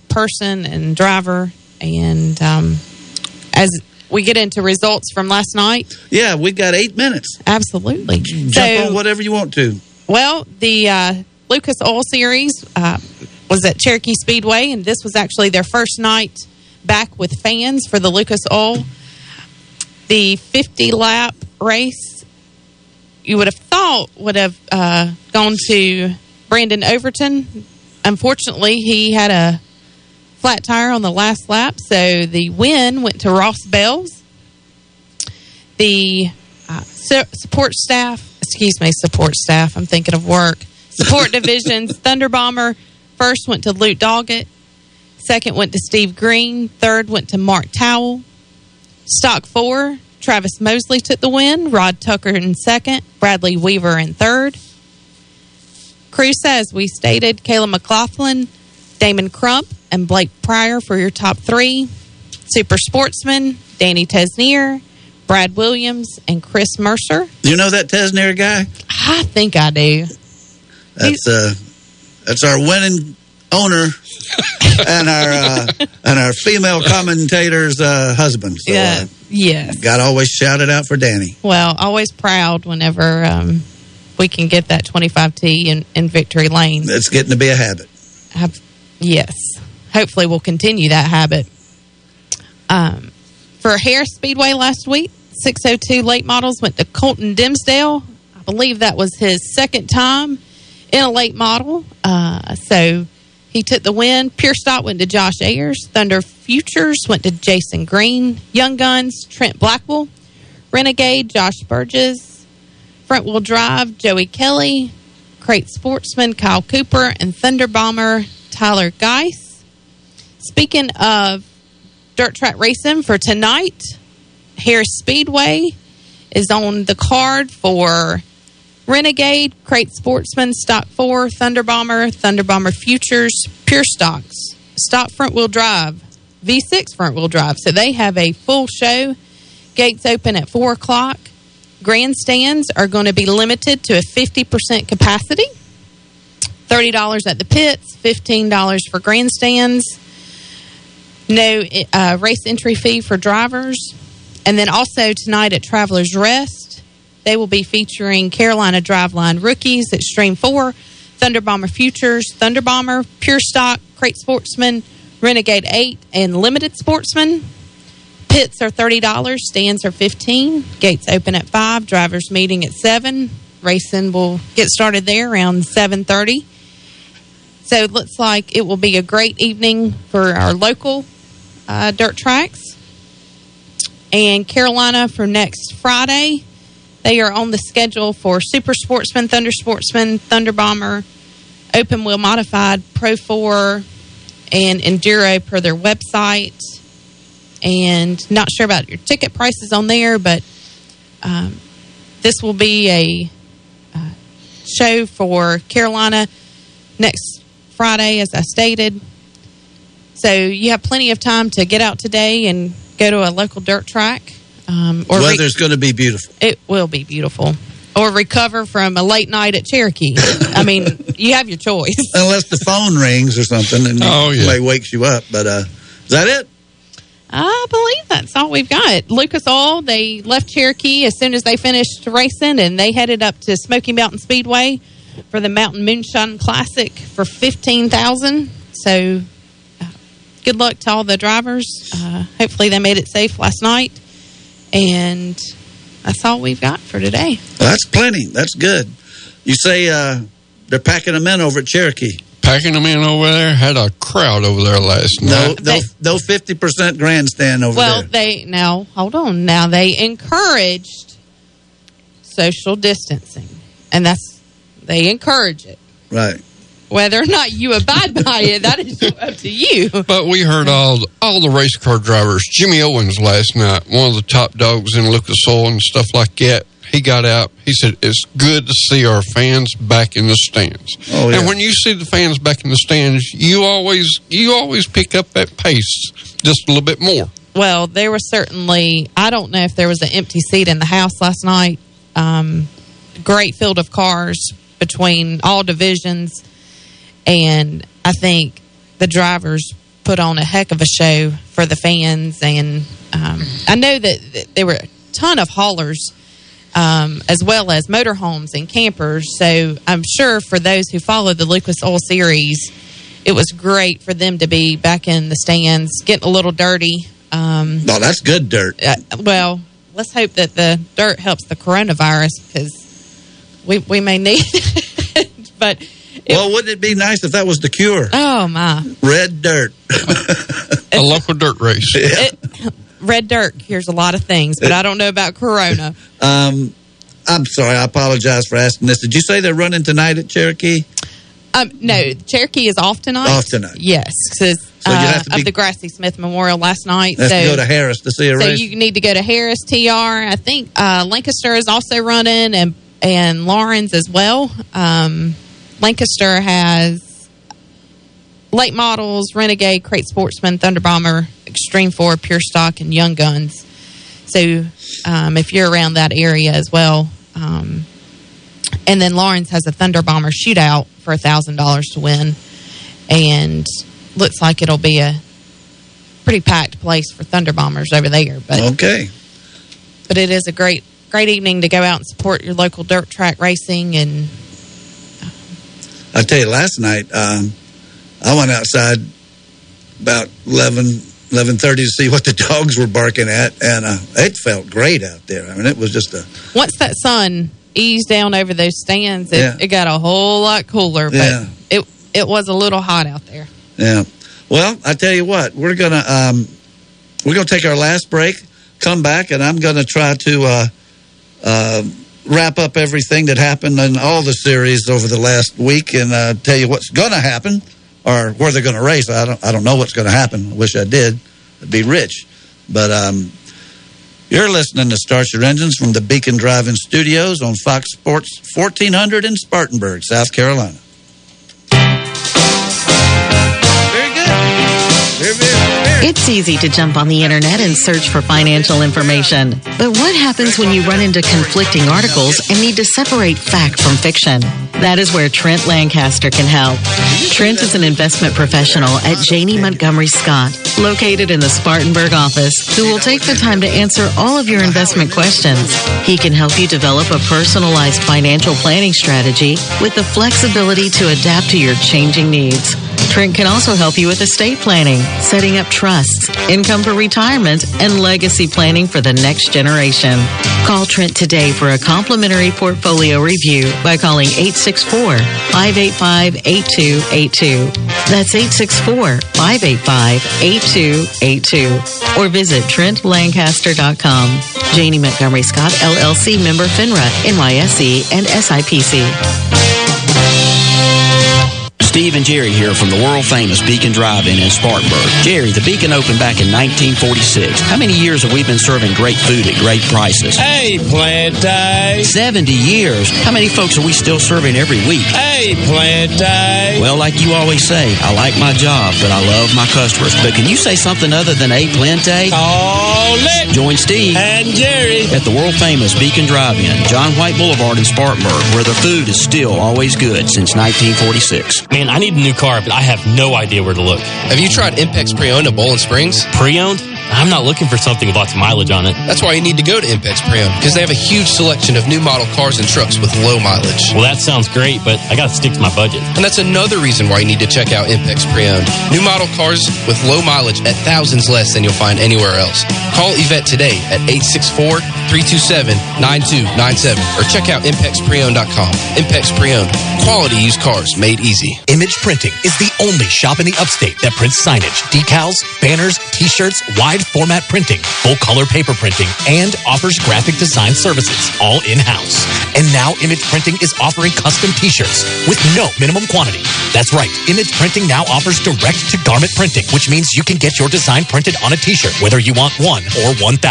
person and driver, and as we get into results from last night. Yeah, we got 8 minutes. Absolutely. Jump on whatever you want to. Well, the Lucas Oil Series was at Cherokee Speedway, and this was actually their first night back with fans for the Lucas Oil. The 50-lap race, you would have thought would have gone to Brandon Overton. Unfortunately, he had a flat tire on the last lap, so the win went to Ross Bells. The support staff, I'm thinking of work, support division's Thunder Bomber first went to Luke Doggett, second went to Steve Green, third went to Mark Towell. Stock 4, Travis Mosley took the win, Rod Tucker in second, Bradley Weaver in third. Cruz says, we stated Caleb McLaughlin, Damon Crump, and Blake Pryor for your top three. Super Sportsman, Danny Pesnier, Brad Williams, and Chris Mercer. You know that Pesnier guy? I think I do. That's our winning owner and our female commentator's husband. So, yeah. Yes. Got to always shout it out for Danny. Well, always proud whenever we can get that 25T in Victory Lane. It's getting to be a habit. Yes. Hopefully we'll continue that habit. For Harris Speedway last week, 602 late models went to Colton Dimsdale. I believe that was his second time in a late model. So he took the win. Pure Stop went to Josh Ayers. Thunder Futures went to Jason Green. Young Guns, Trent Blackwell. Renegade, Josh Burgess. Front Wheel Drive, Joey Kelly. Crate Sportsman, Kyle Cooper. And Thunder Bomber, Tyler Geis. Speaking of dirt track racing for tonight, Harris Speedway is on the card for Renegade, Crate Sportsman, Stock 4, Thunder Bomber Futures, Pure Stocks, Stock Front Wheel Drive, V6 Front Wheel Drive. So they have a full show. Gates open at 4 o'clock. Grandstands are going to be limited to a 50% capacity. $30 at the pits, $15 for grandstands. No race entry fee for drivers. And then also tonight at Travelers Rest, they will be featuring Carolina Driveline Rookies, Extreme 4, Thunder Bomber Futures, Thunder Bomber, Pure Stock, Crate Sportsman, Renegade 8, and Limited Sportsman. Pits are $30, stands are $15. Gates open at 5, drivers meeting at 7. Racing will get started there around 7:30. So it looks like it will be a great evening for our local dirt tracks. And Carolina for next Friday, they are on the schedule for Super Sportsman, Thunder Sportsman, Thunder Bomber, Open Wheel Modified, Pro 4, and Enduro per their website. And not sure about your ticket prices on there, but this will be a show for Carolina next Friday, as I stated. So you have plenty of time to get out today and go to a local dirt track. Or weather's going to be beautiful. It will be beautiful. Or recover from a late night at Cherokee. I mean, you have your choice. Unless the phone rings or something and somebody wakes you up. But is that it? I believe that's all we've got. Lucas Oil, they left Cherokee as soon as they finished racing, and they headed up to Smoky Mountain Speedway for the Mountain Moonshine Classic for $15,000. So good luck to all the drivers. Hopefully they made it safe last night. And that's all we've got for today. Well, that's plenty. That's good. You say they're packing them in over at Cherokee. Packing them in over there. Had a crowd over there last night. No 50% grandstand over there. Now, they encouraged social distancing. And they encourage it. Right. Whether or not you abide by it, that is up to you. But we heard all the race car drivers. Jimmy Owens last night, one of the top dogs in Lucas Oil and stuff like that, he got out. He said, it's good to see our fans back in the stands. Oh, yeah. And when you see the fans back in the stands, you always pick up that pace just a little bit more. Well, there was certainly, I don't know if there was an empty seat in the house last night. Great field of cars between all divisions, and I think the drivers put on a heck of a show for the fans. And I know that there were a ton of haulers as well as motorhomes and campers, so I'm sure for those who followed the Lucas Oil Series, it was great for them to be back in the stands, getting a little dirty. No, that's good dirt. Well, let's hope that the dirt helps the coronavirus, because we may need it, but... wouldn't it be nice if that was the cure? Oh, my. Red dirt. A local dirt race. Yeah. Red dirt cures a lot of things, but I don't know about corona. I'm sorry. I apologize for asking this. Did you say they're running tonight at Cherokee? No, Cherokee is off tonight. Off tonight. Yes, because of the Grassy Smith Memorial last night. Let's go to Harris to see a race. So you need to go to Harris, TR. I think Lancaster is also running, and Lawrence as well. Lancaster has late models, Renegade, Crate Sportsman, Thunder Bomber, Extreme 4, Pure Stock, and Young Guns. So if you're around that area as well. And then Lawrence has a Thunder Bomber shootout for $1,000 to win. And looks like it'll be a pretty packed place for Thunder Bombers over there. But, okay. But it is a great evening to go out and support your local dirt track racing. And I tell you, last night I went outside about 11:30 to see what the dogs were barking at, and it felt great out there. I mean, it was just a... Once that sun eased down over those stands, it got a whole lot cooler, but it was a little hot out there. Yeah. Well, I tell you what, we're gonna take our last break, come back, and I'm gonna try to wrap up everything that happened in all the series over the last week, and tell you what's gonna happen or where they're gonna race. I don't know what's gonna happen. I wish I did. I'd be rich. But you're listening to Start Your Engines from the Beacon Drive-In Studios on Fox Sports 1400 in Spartanburg, South Carolina. It's easy to jump on the internet and search for financial information. But what happens when you run into conflicting articles and need to separate fact from fiction? That is where Trent Lancaster can help. Trent is an investment professional at Janney Montgomery Scott, located in the Spartanburg office, who will take the time to answer all of your investment questions. He can help you develop a personalized financial planning strategy with the flexibility to adapt to your changing needs. Trent can also help you with estate planning, setting up trusts, income for retirement, and legacy planning for the next generation. Call Trent today for a complimentary portfolio review by calling 864-585-8282. That's 864-585-8282. Or visit TrentLancaster.com. Janney Montgomery Scott, LLC, member FINRA, NYSE, and SIPC. Steve and Jerry here from the world-famous Beacon Drive-In in Spartanburg. Jerry, the Beacon opened back in 1946. How many years have we been serving great food at great prices? Hey, Plante! 70 years. How many folks are we still serving every week? Hey, Plante! Well, like you always say, I like my job, but I love my customers. But can you say something other than hey, Plante? Call it! Join Steve and Jerry at the world-famous Beacon Drive-In, John White Boulevard in Spartanburg, where the food is still always good since 1946. Man, I need a new car, but I have no idea where to look. Have you tried Impex Pre-Owned at Bowling Springs? Pre-owned? I'm not looking for something with lots of mileage on it. That's why you need to go to Impex Pre-Owned, because they have a huge selection of new model cars and trucks with low mileage. Well, that sounds great, but I got to stick to my budget. And that's another reason why you need to check out Impex Pre-Owned. New model cars with low mileage at thousands less than you'll find anywhere else. Call Yvette today at 864-327-9297 or check out impexpreowned.com. Impex Pre-Owned. Quality used cars made easy. Image Printing is the only shop in the upstate that prints signage, decals, banners, t-shirts, wide format printing, full color paper printing, and offers graphic design services, all in-house. And now Image Printing is offering custom t-shirts with no minimum quantity. That's right, Image Printing now offers direct to garment printing, which means you can get your design printed on a t-shirt, whether you want one or 1,000.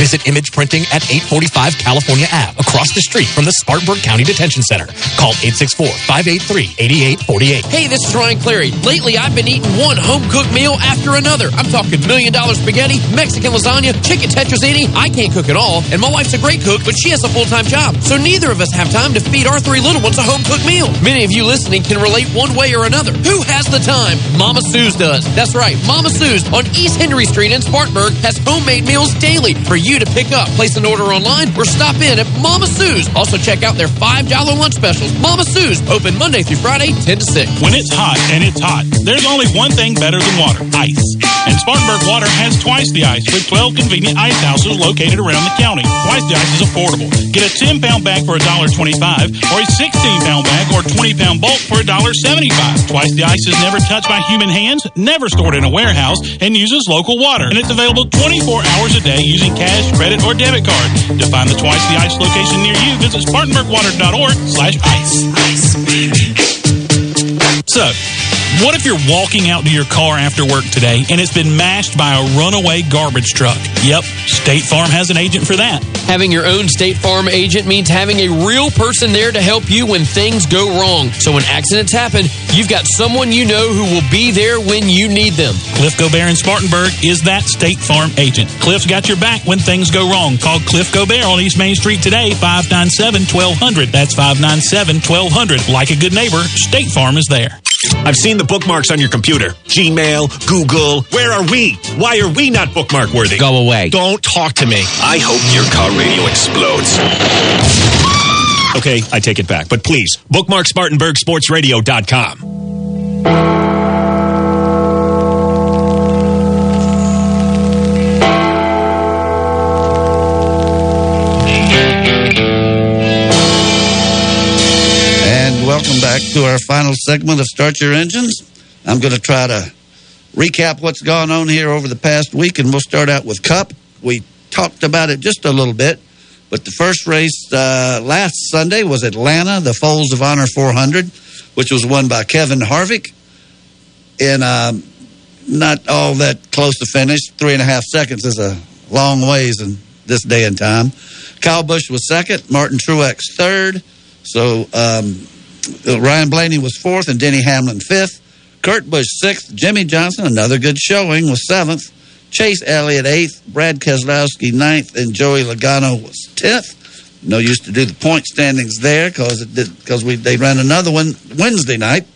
Visit Image Printing at 845 California Ave, across the street from the Spartanburg County Detention Center. Call 864-583-8840. Hey, this is Ryan Clary. Lately, I've been eating one home-cooked meal after another. I'm talking $1 million spaghetti, Mexican lasagna, chicken tetrazzini. I can't cook at all, and my wife's a great cook, but she has a full-time job, so neither of us have time to feed our three little ones a home-cooked meal. Many of you listening can relate one way or another. Who has the time? Mama Sue's does. That's right. Mama Sue's on East Henry Street in Spartanburg has homemade meals daily for you to pick up. Place an order online or stop in at Mama Sue's. Also, check out their $5 lunch specials. Mama Sue's, open Monday through Friday, 10 to 6. When it's hot, there's only one thing better than water, ice. And Spartanburg Water has twice the ice with 12 convenient ice houses located around the county. Twice the ice is affordable. Get a 10-pound bag for $1.25 or a 16-pound bag or 20-pound bulk for $1.75. Twice the ice is never touched by human hands, never stored in a warehouse, and uses local water. And it's available 24 hours a day using cash, credit, or debit card. To find the Twice the Ice location near you, visit SpartanburgWater.org/ice. Ice, baby. So, What if you're walking out to your car after work today and it's been mashed by a runaway garbage truck? Yep, State Farm has an agent for that. Having your own State Farm agent means having a real person there to help you when things go wrong. So when accidents happen, you've got someone you know who will be there when you need them. Cliff Gobert in Spartanburg is that State Farm agent. Cliff's got your back when things go wrong. Call Cliff Gobert on East Main Street today, 597-1200. That's 597-1200. Like a good neighbor, State Farm is there. I've seen the bookmarks on your computer. Gmail, Google. Where are we? Why are we not bookmark worthy? Go away. Don't talk to me. I hope your car radio explodes. Okay, I take it back. But please, bookmark SpartanburgSportsRadio.com. Welcome back to our final segment of Start Your Engines. I'm going to try to recap what's gone on here over the past week, and we'll start out with Cup. We talked about it just a little bit, but the first race last Sunday was Atlanta, the Foals of Honor 400, which was won by Kevin Harvick in not all that close to finish. 3.5 seconds is a long ways in this day and time. Kyle Busch was second, Martin Truex third, so... Ryan Blaney was fourth and Denny Hamlin fifth. Kurt Busch sixth. Jimmy Johnson, another good showing, was seventh. Chase Elliott eighth. Brad Keselowski ninth. And Joey Logano was 10th. No use to do the point standings there because they ran another one Wednesday night,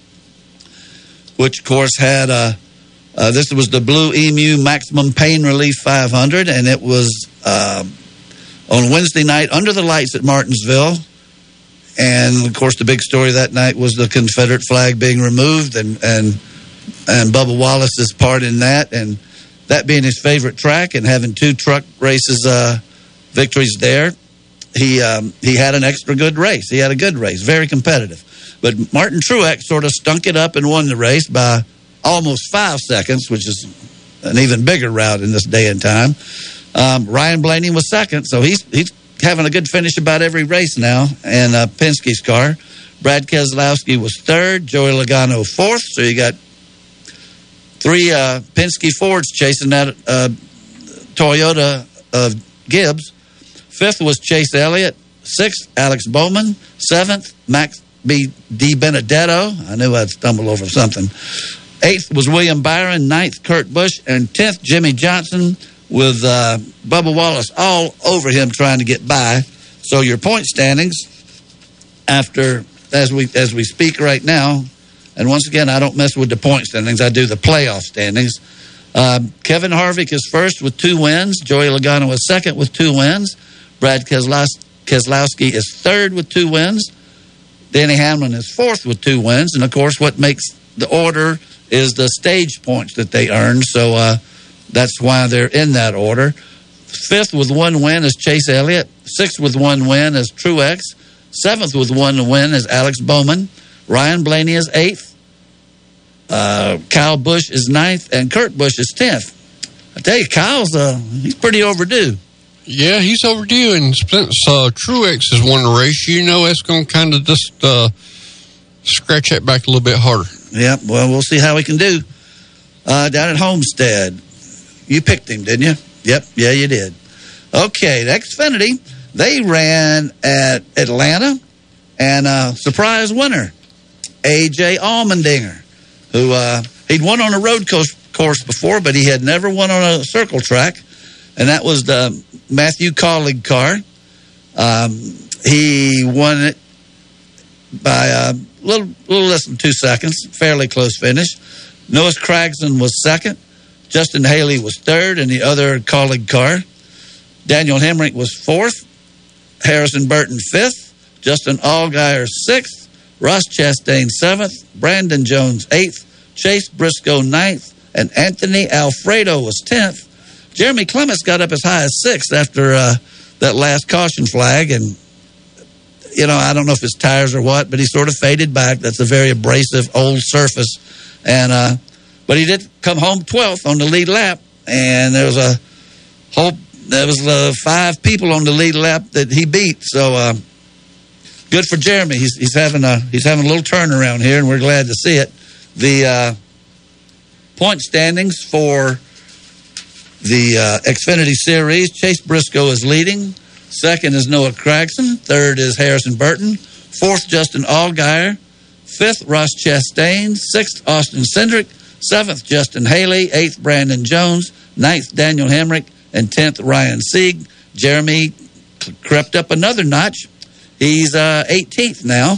which, of course, had this was the Blue Emu Maximum Pain Relief 500, and it was on Wednesday night under the lights at Martinsville. And, of course, the big story that night was the Confederate flag being removed and Bubba Wallace's part in that, and that being his favorite track and having two truck races victories there. He had an extra good race. He had a good race, very competitive. But Martin Truex sort of stunk it up and won the race by almost 5 seconds, which is an even bigger rout in this day and time. Ryan Blaney was second, so he's having a good finish about every race now in Penske's car. Brad Keselowski was third, Joey Logano fourth, so you got three Penske Fords chasing that Toyota of Gibbs. Fifth was Chase Elliott, sixth, Alex Bowman, seventh, Max B. D. Benedetto. I knew I'd stumble over something. Eighth was William Byron, ninth, Kurt Busch, and 10th, Jimmy Johnson, with Bubba Wallace all over him trying to get by. So your point standings after as we speak right now, and once again, I don't mess with the point standings. I do the playoff standings. Kevin Harvick is first with 2 wins. Joey Logano is second with 2 wins. Brad Keselowski is third with 2 wins. Denny Hamlin is fourth with 2 wins. And, of course, what makes the order is the stage points that they earn. So, that's why they're in that order. Fifth with 1 win is Chase Elliott. Sixth with 1 win is Truex. Seventh with 1 win is Alex Bowman. Ryan Blaney is 8th. Kyle Busch is 9th. And Kurt Busch is 10th. I tell you, Kyle's he's pretty overdue. Yeah, he's overdue. And since Truex has won the race, you know it's going to kind of just scratch that back a little bit harder. Yeah, well, we'll see how we can do down at Homestead. You picked him, didn't you? Yep. Yeah, you did. Okay, Xfinity, they ran at Atlanta, and surprise winner, A.J. Allmendinger, who he'd won on a road course before, but he had never won on a circle track, and that was the Matthew Colleague car. He won it by a little less than 2 seconds, fairly close finish. Noah Cragson was second. Justin Haley was third in the other colleague car. Daniel Hemrick was fourth. Harrison Burton fifth. Justin Allgaier sixth. Ross Chastain seventh. Brandon Jones eighth. Chase Briscoe ninth. And Anthony Alfredo was 10th. Jeremy Clements got up as high as 6th after that last caution flag. And, you know, I don't know if his tires or what, but he sort of faded back. That's a very abrasive old surface. And, but he did come home 12th on the lead lap, and there was 5 people on the lead lap that he beat. So good for Jeremy. He's having a little turnaround here, and we're glad to see it. the point standings for the Xfinity Series. Chase Briscoe is leading. Second is Noah Cragson. Third is Harrison Burton. Fourth, Justin Allgaier. Fifth, Ross Chastain. Sixth, Austin Cindric. Seventh, Justin Haley. Eighth, Brandon Jones. Ninth, Daniel Hemrick. And 10th, Ryan Sieg. Jeremy crept up another notch. He's 18th now,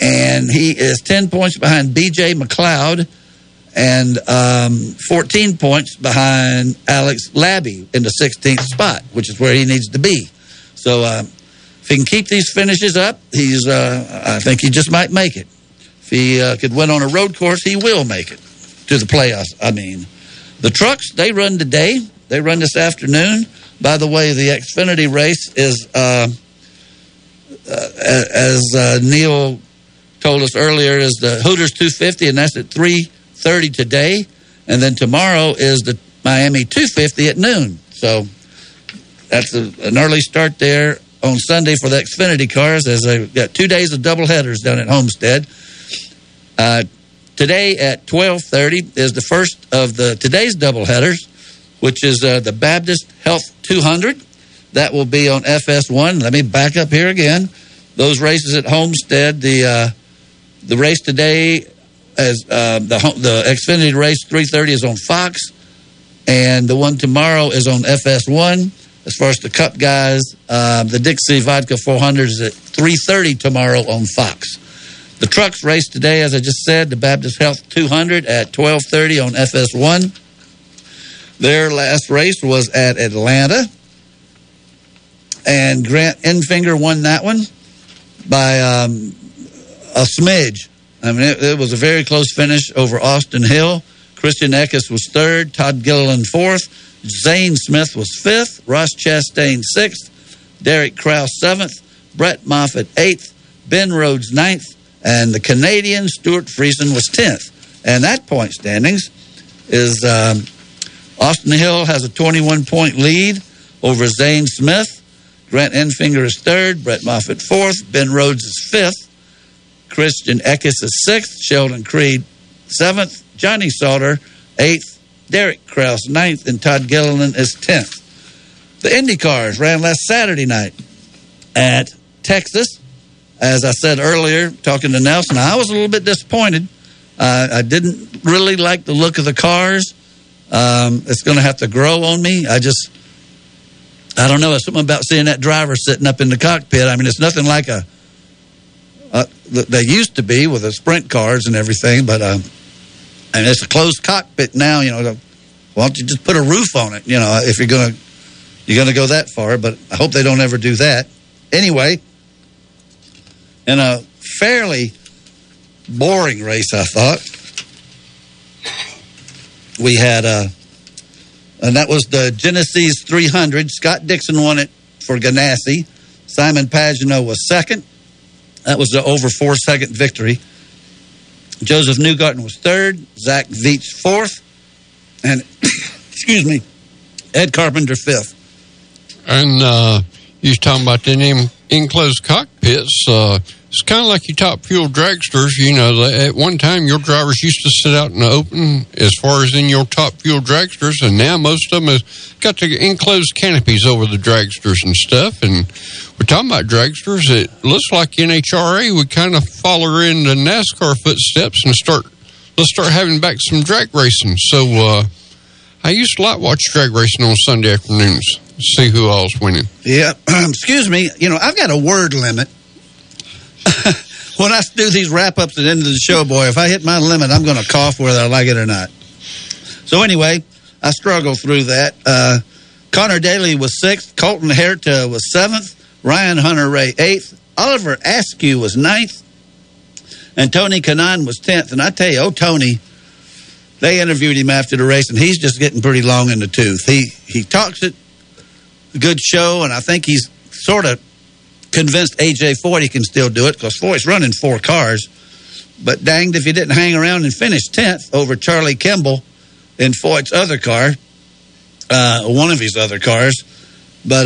and he is 10 points behind B.J. McLeod and 14 points behind Alex Labby in the 16th spot, which is where he needs to be. So if he can keep these finishes up, he's I think he just might make it. If he could win on a road course, he will make it to the playoffs. I mean, the trucks, they run today. They run this afternoon. By the way, the Xfinity race is, as Neil told us earlier, is the Hooters 250, and that's at 3:30 today. And then tomorrow is the Miami 250 at noon. So that's an early start there on Sunday for the Xfinity cars, as they've got 2 days of doubleheaders down at Homestead. Today at 12:30 is the first of today's doubleheaders, which is the Baptist Health 200. That will be on FS1. Let me back up here again. Those races at Homestead, the race today, as the Xfinity race 3:30 is on Fox, and the one tomorrow is on FS1. As far as the Cup guys, the Dixie Vodka 400 is at 3:30 tomorrow on Fox. The trucks race today, as I just said, the Baptist Health 200 at 12:30 on FS1. Their last race was at Atlanta, and Grant Enfinger won that one by a smidge. I mean, it was a very close finish over Austin Hill. Christian Eckes was third, Todd Gilliland fourth, Zane Smith was fifth, Ross Chastain sixth, Derek Krause seventh, Brett Moffitt eighth, Ben Rhodes ninth, and the Canadian Stuart Friesen was 10th. And that point standings is... Austin Hill has a 21-point lead over Zane Smith. Grant Enfinger is third. Brett Moffitt fourth. Ben Rhodes is fifth. Christian Eckes is sixth. Sheldon Creed seventh. Johnny Sauter eighth. Derek Krause ninth. And Todd Gilliland is 10th. The IndyCars ran last Saturday night at Texas. As I said earlier, talking to Nelson, I was a little bit disappointed. I didn't really like the look of the cars. It's going to have to grow on me. I don't know. It's something about seeing that driver sitting up in the cockpit. I mean, it's nothing like they used to be with the sprint cars and everything, but and it's a closed cockpit now. You know, why don't you just put a roof on it? You know, if you're gonna go that far. But I hope they don't ever do that. Anyway, in a fairly boring race, I thought. We had and that was the Genesee 300. Scott Dixon won it for Ganassi. Simon Pagenaud was second. That was the over 4-second victory. Joseph Newgarden was third. Zach Veach fourth. And, Ed Carpenter fifth. And you was talking about the enclosed cockpits. It's kind of like your top fuel dragsters. You know, at one time, your drivers used to sit out in the open as far as in your top fuel dragsters, and now most of them have got the enclosed canopies over the dragsters and stuff. And we're talking about dragsters. It looks like NHRA would kind of follow in the NASCAR footsteps and let's start having back some drag racing. So I used to like watch drag racing on Sunday afternoons, see who all's winning. Yeah, excuse me. You know, I've got a word limit. When I do these wrap-ups at the end of the show, boy, if I hit my limit, I'm going to cough whether I like it or not. So anyway, I struggled through that. Connor Daly was 6th. Colton Herta was 7th. Ryan Hunter-Reay 8th. Oliver Askew was 9th. And Tony Kanaan was 10th. And I tell you, Tony, they interviewed him after the race, and he's just getting pretty long in the tooth. He talks it, a good show, and I think he's sort of convinced A.J. Foyt he can still do it because Foyt's running 4 cars. But danged if he didn't hang around and finish 10th over Charlie Kimball in Foyt's other car, one of his other cars. But,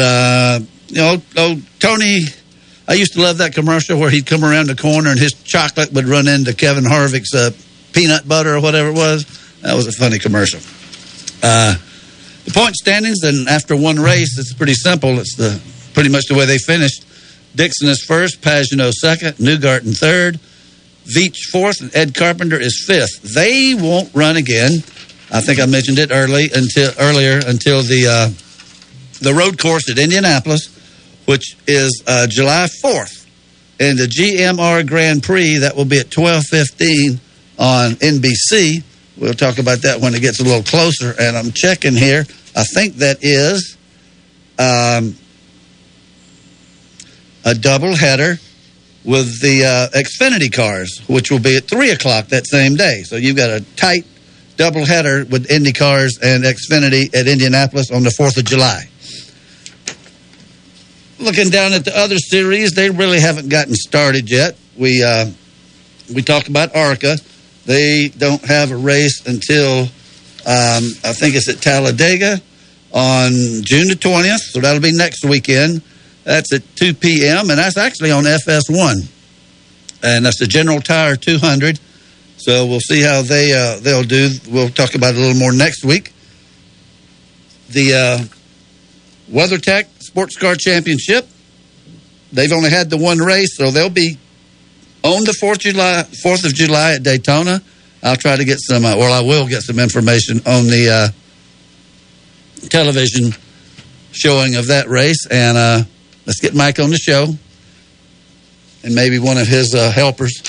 Tony, I used to love that commercial where he'd come around the corner and his chocolate would run into Kevin Harvick's peanut butter or whatever it was. That was a funny commercial. The point standings, and after one race, it's pretty simple. It's pretty much the way they finished. Dixon is first, Pagano second, Newgarden third, Veach fourth, and Ed Carpenter is fifth. They won't run again. I think I mentioned it earlier until the road course at Indianapolis, which is July 4th. And the GMR Grand Prix, that will be at 12:15 on NBC. We'll talk about that when it gets a little closer. And I'm checking here. I think that is a doubleheader with the Xfinity cars, which will be at 3 o'clock that same day. So you've got a tight doubleheader with Indy cars and Xfinity at Indianapolis on the 4th of July. Looking down at the other series, they really haven't gotten started yet. We talked about ARCA. They don't have a race until, I think it's at Talladega on June the 20th. So that'll be next weekend. That's at 2 p.m., and that's actually on FS1. And that's the General Tire 200. So we'll see how they'll do. We'll talk about it a little more next week. The WeatherTech Sports Car Championship, they've only had the one race, so they'll be on the 4th of July at Daytona. I'll try to get some, I will get some information on the television showing of that race. And let's get Mike on the show and maybe one of his helpers.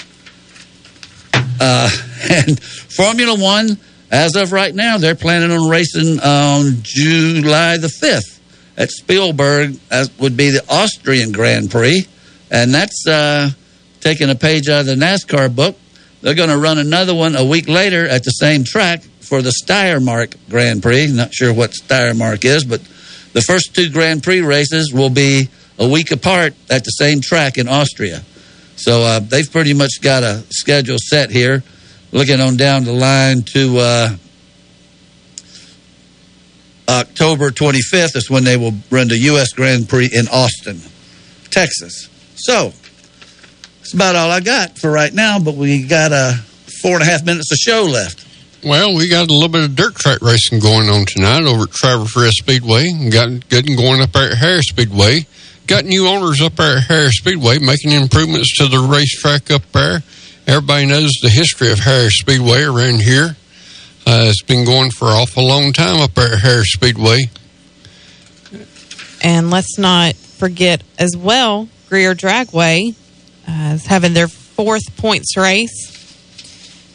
And Formula One, as of right now, they're planning on racing on July the 5th at Spielberg. That would be the Austrian Grand Prix. And that's taking a page out of the NASCAR book. They're going to run another one a week later at the same track for the Steiermark Grand Prix. Not sure what Steiermark is, but the first two Grand Prix races will be a week apart at the same track in Austria. So they've pretty much got a schedule set here. Looking on down the line to October 25th is when they will run the U.S. Grand Prix in Austin, Texas. So that's about all I got for right now, but we got 4.5 minutes of show left. Well, we got a little bit of dirt track racing going on tonight over at Traverse Rest Speedway. Got getting going up there at Harris Speedway. Got new owners up there at Harris Speedway making improvements to the racetrack up there. Everybody knows the history of Harris Speedway around here. It's been going for an awful long time up there at Harris Speedway. And let's not forget as well, Greer Dragway is having their fourth points race.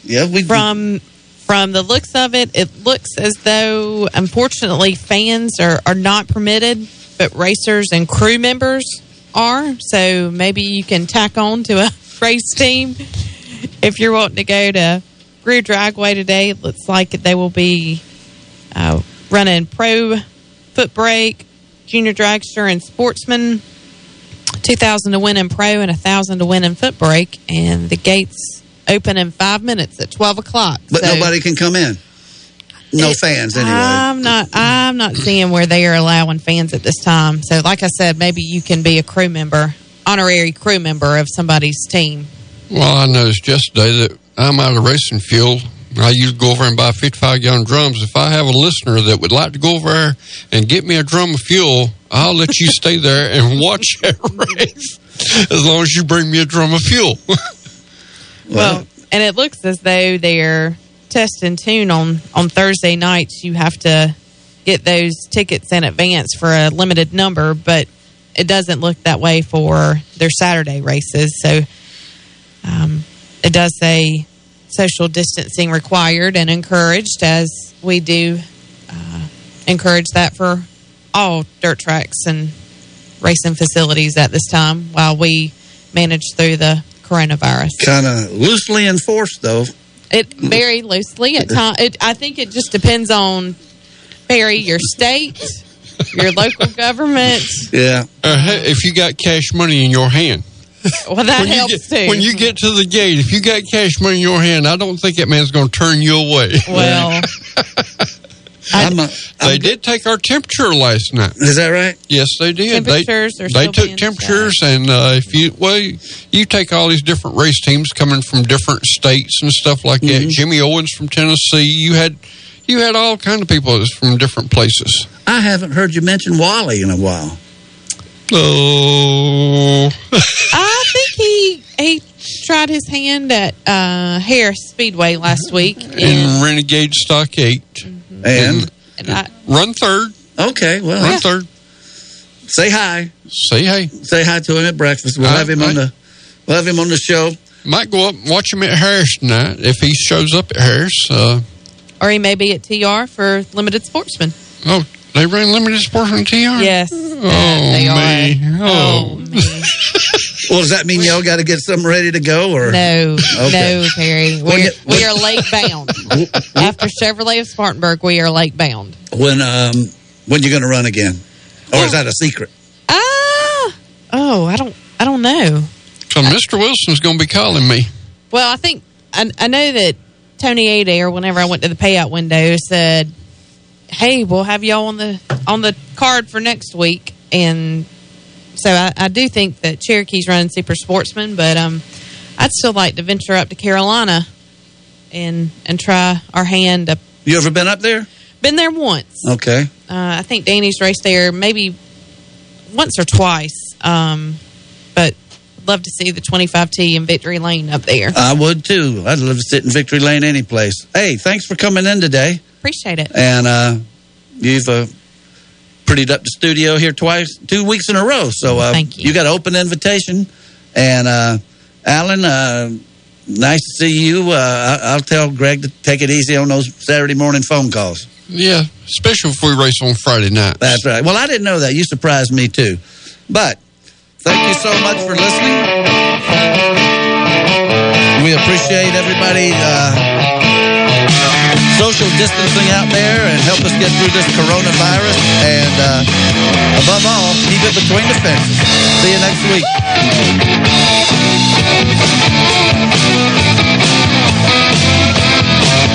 Yeah, we From the looks of it, it looks as though, unfortunately, fans are not permitted, but racers and crew members are. So maybe you can tack on to a race team if you're wanting to go to Greer Dragway today. It looks like they will be running Pro Foot Brake, Junior Dragster, and Sportsman. 2,000 to win in Pro and 1,000 to win in Foot Brake. And the gates open in 5 minutes at 12 o'clock. But so nobody can come in. No fans anyway. I'm not seeing where they are allowing fans at this time. So like I said, maybe you can be a crew member, honorary crew member of somebody's team. Well, I noticed yesterday that I'm out of racing fuel. I used to go over and buy 55-gallon drums. If I have a listener that would like to go over there and get me a drum of fuel, I'll let you stay there and watch that race as long as you bring me a drum of fuel. Well, and it looks as though they're test and tune on Thursday nights. You have to get those tickets in advance for a limited number, but it doesn't look that way for their Saturday races. So it does say social distancing required and encouraged, as we do encourage that for all dirt tracks and racing facilities at this time while we manage through the coronavirus. Kind of loosely enforced, though. It very loosely at times. I think it just depends on, Barry, your state, your local government. Yeah. If you got cash money in your hand. Well, that helps too. When you get to the gate, if you got cash money in your hand, I don't think that man's going to turn you away. Well, They did take our temperature last night. Is that right? Yes, they did. They took temperatures, and if you take all these different race teams coming from different states and stuff like mm-hmm. that. Jimmy Owens from Tennessee. You had all kind of people from different places. I haven't heard you mention Wally in a while. Oh, I think he tried his hand at Harris Speedway last week in Renegade Stock 8, mm-hmm. and run third. Okay, well, run third. Say hi to him at breakfast. We'll have him on the show. Might go up and watch him at Harris tonight if he shows up at Harris. Or he may be at TR for Limited Sportsman. Oh, they ran Limited Sportsman at TR? Yes. Oh, they are. Oh, man. Well, does that mean y'all got to get something ready to go? Or no, okay. No, Terry. We are late bound. After Chevrolet of Spartanburg, we are late bound. When you going to run again? Or is that a secret? I don't know. So Mr. Wilson's going to be calling me. Well, I think I know that Tony Adair, whenever I went to the payout window, said, "Hey, we'll have y'all on the card for next week." And so I do think that Cherokee's running Super Sportsman, but I'd still like to venture up to Carolina and try our hand up. You ever been up there? Been there once. Okay. I think Danny's raced there maybe once or twice, but love to see the 25T in Victory Lane up there. I would, too. I'd love to sit in Victory Lane any place. Hey, thanks for coming in today. Appreciate it. And you've prettied up the studio here 2 weeks in a row. So thank you. You got an open invitation. And, Alan, nice to see you. I'll tell Greg to take it easy on those Saturday morning phone calls. Yeah, especially if we race on Friday night. That's right. Well, I didn't know that. You surprised me, too. But thank you so much for listening. We appreciate everybody social distancing out there and help us get through this coronavirus. And above all, keep it between the fences. See you next week.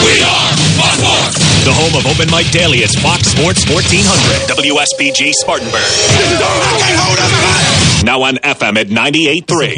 We are Fox Sports. The home of Open Mic Daily is Fox Sports 1400, WSBG Spartanburg. Now on FM at 98.3.